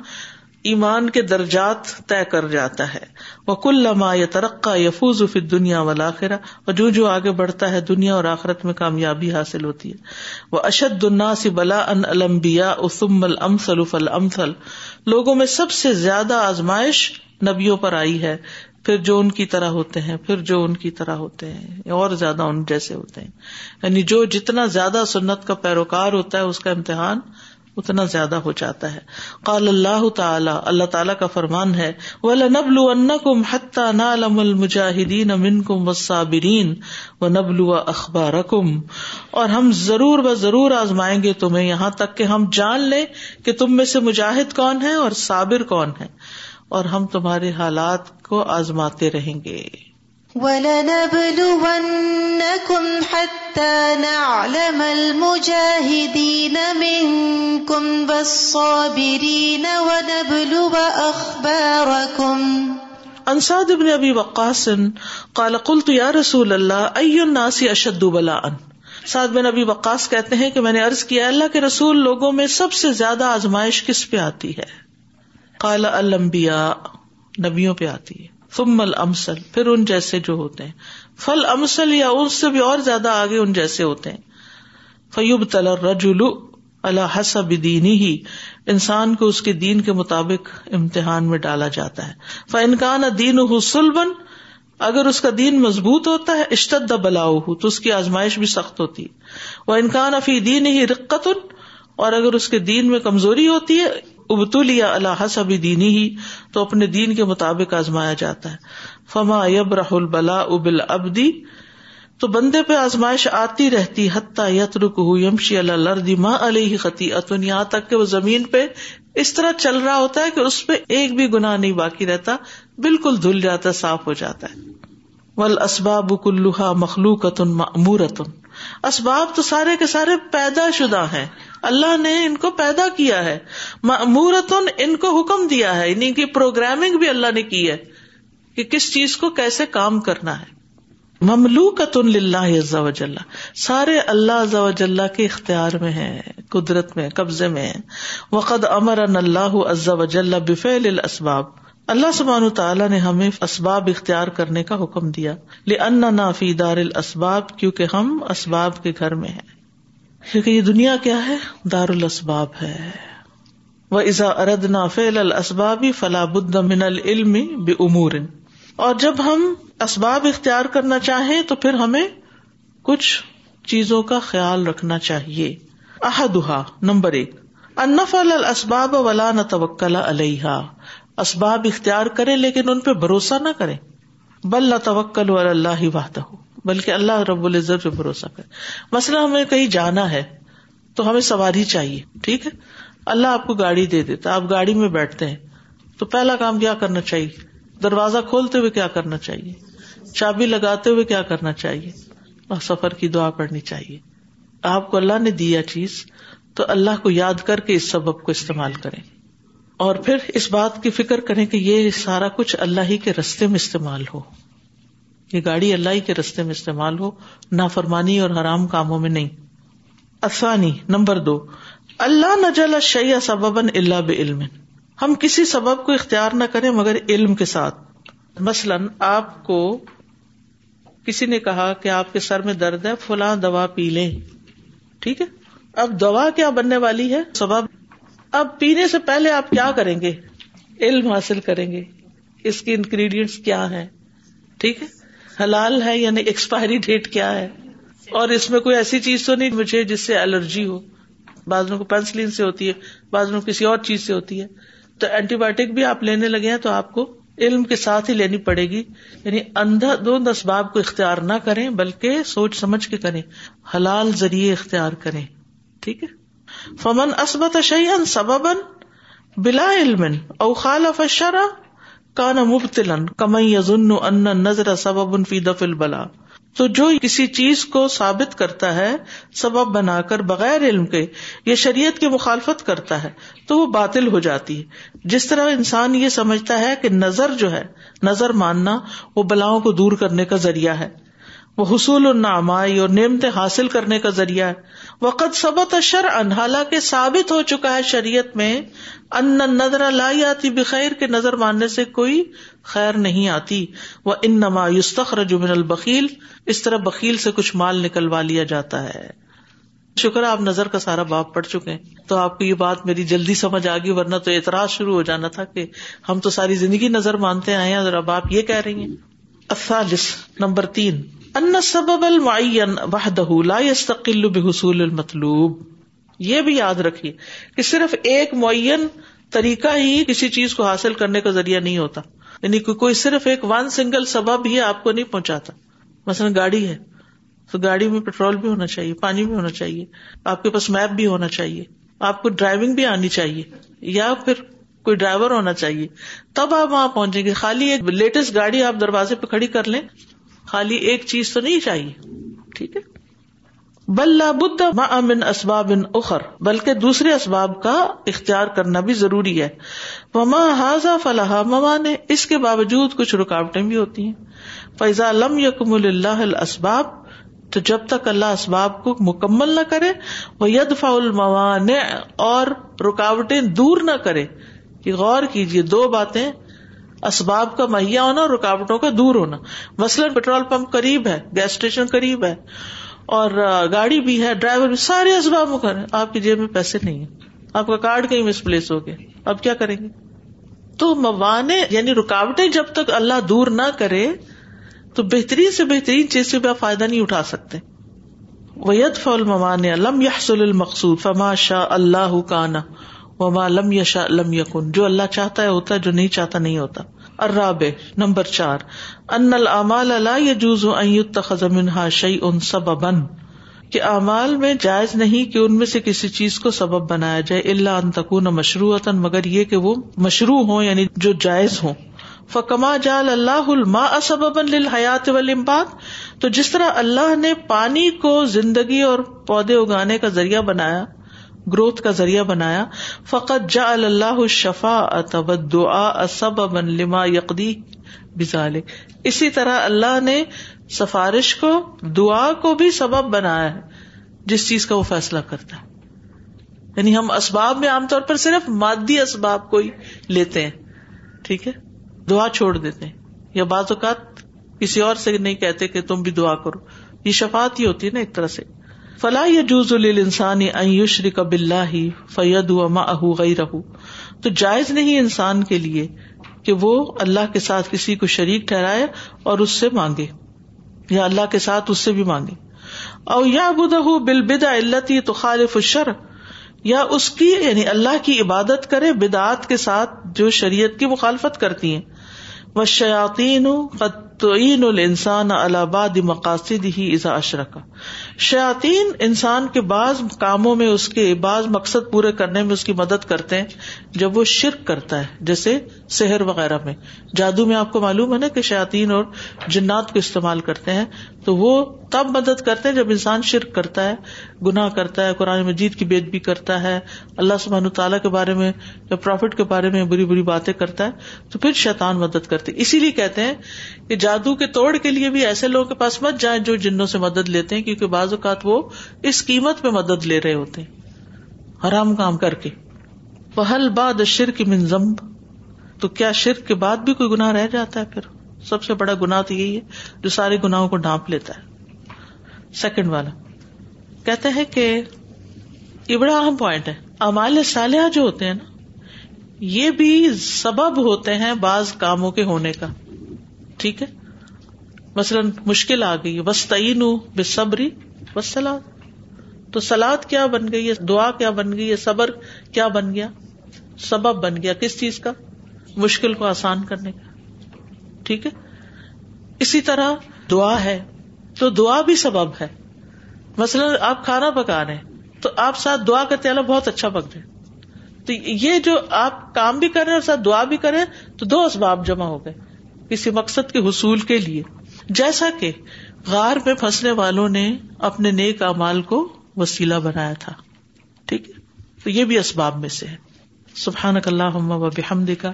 ایمان کے درجات طے کر جاتا ہے. وکلما یترقى یفوز فی الدنیا والآخرہ, اور جو جو آگے بڑھتا ہے دنیا اور آخرت میں کامیابی حاصل ہوتی ہے. واشد الناس بلاء الانبیاء ثم الامثل فالامثل, لوگوں میں سب سے زیادہ آزمائش نبیوں پر آئی ہے, پھر جو ان کی طرح ہوتے ہیں پھر جو ان کی طرح ہوتے ہیں اور زیادہ ان جیسے ہوتے ہیں. یعنی جو جتنا زیادہ سنت کا پیروکار ہوتا ہے اس کا امتحان اتنا زیادہ ہو جاتا ہے. قال اللہ تعالی, اللہ تعالی کا فرمان ہے, وَلَنَبْلُوَنَّكُمْ حَتَّى نَعْلَمَ الْمُجَاهِدِينَ مِنْكُمْ وَالصَّابِرِينَ وَنَبْلُوَ أَخْبَارَكُمْ, اور ہم ضرور و ضرور آزمائیں گے تمہیں یہاں تک کہ ہم جان لیں کہ تم میں سے مجاہد کون ہے اور صابر کون ہے, اور ہم تمہارے حالات کو آزماتے رہیں گے. وَلَنَبْلُوَنَّكُمْ حَتَّى نَعْلَمَ الْمُجَاهِدِينَ مِنْكُمْ وَالصَّابِرِينَ وَنَبْلُوَ أَخْبَارَكُمْ. عن سعد بن ابی وقاص قال قلت یا رسول اللہ أي الناس أشد بلاء, سعد بن ابی وقاص کہتے ہیں کہ میں نے عرض کیا اللہ کے رسول لوگوں میں سب سے زیادہ آزمائش کس پہ آتی ہے؟ قال الانبیاء, نبیوں پہ آتی ہے. ثم الامثل, پھر ان جیسے جو ہوتے ہیں. فالامثل, یا ان سے بھی اور زیادہ آگے ان جیسے ہوتے ہیں. فیبتل الرجل علی حسب دینہ, انسان کو اس کے دین کے مطابق امتحان میں ڈالا جاتا ہے. فان کان دینہ صلبا, اگر اس کا دین مضبوط ہوتا ہے, اشتد بلاؤہ, تو اس کی آزمائش بھی سخت ہوتی ہے. وان کان فی دینہ رقۃ, اور اگر اس کے دین میں کمزوری ہوتی ہے, ابتلیا علی حسب دینہ, تو اپنے دین کے مطابق آزمایا جاتا ہے. فما یبرح البلاء بالعبد, تو بندے پہ آزمائش آتی رہتی. حتی یترکہ یمشی علی الارض ما علیہ خطیئۃ, یہاں تک کہ وہ زمین پہ اس طرح چل رہا ہوتا ہے کہ اس پہ ایک بھی گناہ نہیں باقی رہتا, بالکل دھل جاتا, صاف ہو جاتا ہے. والاسباب کلھا مخلوقۃ مأمورۃ, اسباب تو سارے کے سارے پیدا شدہ ہیں, اللہ نے ان کو پیدا کیا ہے. مأمورتن, ان کو حکم دیا ہے, ان کی پروگرامنگ بھی اللہ نے کی ہے کہ کس چیز کو کیسے کام کرنا ہے. مملوکتن للہ عز وجل, سارے اللہ عز وجل کے اختیار میں ہیں, قدرت میں, قبضے میں ہیں. وقد امرنا اللہ عز وجل بفعل الاسباب, اللہ سبحانہ وتعالی نے ہمیں اسباب اختیار کرنے کا حکم دیا. لأننا فی دار الاسباب, کیونکہ ہم اسباب کے گھر میں ہیں, کیونکہ یہ دنیا کیا ہے؟ دار الاسباب ہے. وَإِذَا أَرَدْنَا فِعْلَ الْأَسْبَابِ فَلَا بُدَّ مِنَ الْعِلْمِ بِأُمُورٍ, اور جب ہم اسباب اختیار کرنا چاہیں تو پھر ہمیں کچھ چیزوں کا خیال رکھنا چاہیے. أَحَدُهَا, نمبر ایک, أَن نَفْعَلَ الْأَسْبَابَ وَلَا نَتَوَكَّلَ عَلَيْهَا, اسباب اختیار کریں لیکن ان پہ بھروسہ نہ کریں. بَلْ نَتَوَكَّلُ عَلَى اللَّهِ وَحْدَهُ, بلکہ اللہ رب العزت پہ بھروسہ کرے. مثلا ہمیں کہیں جانا ہے تو ہمیں سواری چاہیے, ٹھیک ہے, اللہ آپ کو گاڑی دے دیتا, آپ گاڑی میں بیٹھتے ہیں, تو پہلا کام کیا کرنا چاہیے؟ دروازہ کھولتے ہوئے کیا کرنا چاہیے؟ چابی لگاتے ہوئے کیا کرنا چاہیے؟ اور سفر کی دعا پڑھنی چاہیے. آپ کو اللہ نے دیا چیز تو اللہ کو یاد کر کے اس سبب کو استعمال کریں, اور پھر اس بات کی فکر کریں کہ یہ سارا کچھ اللہ ہی کے رستے میں استعمال ہو, یہ گاڑی اللہ ہی کے رستے میں استعمال ہو, نافرمانی اور حرام کاموں میں نہیں. الثانی، نمبر دو، اللہ نجعل الشیء سببا الا بعلم، ہم کسی سبب کو اختیار نہ کریں مگر علم کے ساتھ. مثلاً آپ کو کسی نے کہا کہ آپ کے سر میں درد ہے، فلاں دوا پی لیں، ٹھیک ہے. اب دوا کیا بننے والی ہے؟ سبب. اب پینے سے پہلے آپ کیا کریں گے؟ علم حاصل کریں گے، اس کی انگریڈینٹس کیا ہیں، ٹھیک ہے، حلال ہے یعنی ایکسپائری ڈیٹ کیا ہے، اور اس میں کوئی ایسی چیز تو نہیں مجھے جس سے الرجی ہو. بعضوں کو پینسلین سے ہوتی ہے، بعضوں کو کسی اور چیز سے ہوتی ہے. تو اینٹی بایوٹک بھی آپ لینے لگے ہیں تو آپ کو علم کے ساتھ ہی لینی پڑے گی. یعنی اندھا دھند اسباب کو اختیار نہ کریں بلکہ سوچ سمجھ کے کریں، حلال ذریعے اختیار کریں، ٹھیک ہے. فمن اثبت شیئا سببا بلا علم او خالف الشرع کان مبتلا کمن یظن ان النظر سبب فی دفع البلا. تو جو کسی چیز کو ثابت کرتا ہے سبب بنا کر بغیر علم کے، یہ شریعت کی مخالفت کرتا ہے تو وہ باطل ہو جاتی ہے. جس طرح انسان یہ سمجھتا ہے کہ نظر جو ہے، نظر ماننا وہ بلاؤں کو دور کرنے کا ذریعہ ہے، وہ حصول النعمائی اور نعمتیں حاصل کرنے کا ذریعہ ہے. وقد ثبت شرعا، حالانکہ ثابت ہو چکا ہے شریعت میں، ان النظر لا یاتی بخیر، کے نظر ماننے سے کوئی خیر نہیں آتی. وانما یستخرج من البخیل، اس طرح بخیل سے کچھ مال نکلوا لیا جاتا ہے. شکر آپ نظر کا سارا باب پڑھ چکے ہیں تو آپ کو یہ بات میری جلدی سمجھ آ گئی، ورنہ تو اعتراض شروع ہو جانا تھا کہ ہم تو ساری زندگی نظر مانتے آئے ہیں اور اب آپ یہ کہہ رہی ہیں. الثالث، نمبر تین، ان السبب المعین وحدہ لا یستقل بحصول المطلوب. یہ بھی یاد رکھیے کہ صرف ایک معین طریقہ ہی کسی چیز کو حاصل کرنے کا ذریعہ نہیں ہوتا. یعنی کوئی صرف ایک ون سنگل سبب ہی آپ کو نہیں پہنچاتا. مثلا گاڑی ہے تو گاڑی میں پیٹرول بھی ہونا چاہیے، پانی بھی ہونا چاہیے، آپ کے پاس میپ بھی ہونا چاہیے، آپ کو ڈرائیونگ بھی آنی چاہیے، یا پھر کوئی ڈرائیور ہونا چاہیے، تب آپ وہاں پہنچیں گے. خالی ایک لیٹسٹ گاڑی آپ دروازے پہ کھڑی کر لیں، خالی ایک چیز تو نہیں چاہیے، ٹھیک ہے. بل لا بد مع من اسباب اخر، بلکہ دوسرے اسباب کا اختیار کرنا بھی ضروری ہے. وما هذا فلها موانع، اس کے باوجود کچھ رکاوٹیں بھی ہوتی ہیں. فاذا لم يكمل الله الاسباب، تو جب تک اللہ اسباب کو مکمل نہ کرے، ويدفع الموانع، اور رکاوٹیں دور نہ کرے. یہ غور کیجئے، دو باتیں، اسباب کا مہیا ہونا اور رکاوٹوں کا دور ہونا. مثلاً پیٹرول پمپ قریب ہے، گیس اسٹیشن قریب ہے، اور گاڑی بھی ہے، ڈرائیور بھی، سارے اسباب مقرر ہیں، آپ کی جیب میں پیسے نہیں ہیں، آپ کا کارڈ کہیں مس پلیس ہو گیا، اب کیا کریں گے؟ تو موانع یعنی رکاوٹیں جب تک اللہ دور نہ کرے تو بہترین سے بہترین چیز سے بھی آپ فائدہ نہیں اٹھا سکتے. وَيَدْفَعُ الْمَوَانِعَ لَمْ يَحْصُلِ الْمَقْصُودِ فَمَا شَاءَ اللَّهُ كَانَ وَمَا لَمْ يَشَاءَ لَمْ يَكُنْ، جو اللہ چاہتا ہے ہوتا ہے، جو نہیں چاہتا نہیں ہوتا. الرابع، نمبر چار، ان الاعمال لا يجوز ان يتخذ منها شيء سببا، کہ اعمال میں جائز نہیں کہ ان میں سے کسی چیز کو سبب بنایا جائے. الا ان تكون مشروعة، مگر یہ کہ وہ مشروع ہوں، یعنی جو جائز ہوں. فكما جعل الله الماء سببا للحیات والانبات، تو جس طرح اللہ نے پانی کو زندگی اور پودے اگانے کا ذریعہ بنایا، گروتھ کا ذریعہ بنایا. فقد جعل اللہ الشفاعۃ والدعاء سببا لما یقضی بذلک، اسی طرح اللہ نے سفارش کو، دعا کو بھی سبب بنایا ہے جس چیز کا وہ فیصلہ کرتا ہے. یعنی ہم اسباب میں عام طور پر صرف مادی اسباب کو ہی لیتے ہیں، ٹھیک ہے، دعا چھوڑ دیتے ہیں، یا بعض اوقات کسی اور سے نہیں کہتے کہ تم بھی دعا کرو. یہ شفاعت ہی ہوتی ہے نا ایک طرح سے. فلا يجوز للانسان ان يشرك بالله فيدعو معه غيره، تو جائز نہیں انسان کے لیے کہ وہ اللہ کے ساتھ کسی کو شریک ٹھہرائے اور اس سے مانگے، یا اللہ کے ساتھ اس سے بھی مانگے. او يعبده بالبدع التي تخالف الشرع، یا اس کی یعنی اللہ کی عبادت کرے بدعات کے ساتھ جو شریعت کی مخالفت کرتی ہیں. والشیاطین قد تعین الانسان علی بعض مقاصده اذا اشرک، شیاطین انسان کے بعض کاموں میں، اس کے بعض مقصد پورے کرنے میں اس کی مدد کرتے ہیں جب وہ شرک کرتا ہے، جیسے سحر وغیرہ میں، جادو میں. آپ کو معلوم ہے نا کہ شیاطین اور جنات کو استعمال کرتے ہیں، تو وہ تب مدد کرتے ہیں جب انسان شرک کرتا ہے، گناہ کرتا ہے، قرآن مجید کی بے ادبی کرتا ہے، اللہ سبحانہ تعالیٰ کے بارے میں یا پرافٹ کے بارے میں بری بری باتیں کرتا ہے، تو پھر شیطان مدد کرتے. اسی لیے کہتے ہیں کہ جادو کے توڑ کے لیے بھی ایسے لوگوں کے پاس مت جائیں جو جنوں سے مدد لیتے ہیں، کیونکہ بعض اوقات وہ اس قیمت پہ مدد لے رہے ہوتے ہیں حرام کام کر کے. وَهَلْ بَعْدَ الشِّرْكِ مِنْ ذَنْبٍ، تو کیا شرک کے بعد بھی کوئی گناہ رہ جاتا ہے؟ پھر سب سے بڑا گناہ تو یہی ہے جو سارے گناہوں کو ڈھانپ لیتا ہے. سیکنڈ والا کہتے ہیں کہ یہ بڑا اہم پوائنٹ ہے، اعمال صالحہ جو ہوتے ہیں نا یہ بھی سبب ہوتے ہیں بعض کاموں کے ہونے کا. ٹھیک ہے، مثلا مشکل آ گئی، وَاسْتَعِينُوا بِالصَّبْرِ وَالصَّلَاةِ، تو صلات کیا بن گئی، دعا کیا بن گئی، صبر کیا بن گیا، سبب بن گیا کس چیز کا؟ مشکل کو آسان کرنے کا. ٹھیک ہے، اسی طرح دعا ہے تو دعا بھی سبب ہے. مثلا آپ کھانا پکا رہے ہیں تو آپ ساتھ دعا کرتے اللہ بہت اچھا پک رہے، تو یہ جو آپ کام بھی کریں اور ساتھ دعا بھی کریں تو دو اسباب جمع ہو گئے کسی مقصد کے حصول کے لیے. جیسا کہ غار میں پھنسنے والوں نے اپنے نیک اعمال کو وسیلہ بنایا تھا. ٹھیک ہے، تو یہ بھی اسباب میں سے ہے. سبحانک اللہم و بحمدک،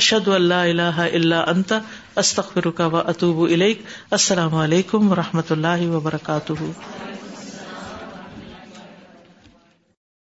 اشہد ان لا الہ الا انت، استغفرک و اتوب الیک. السلام علیکم و رحمۃ اللہ وبرکاتہ.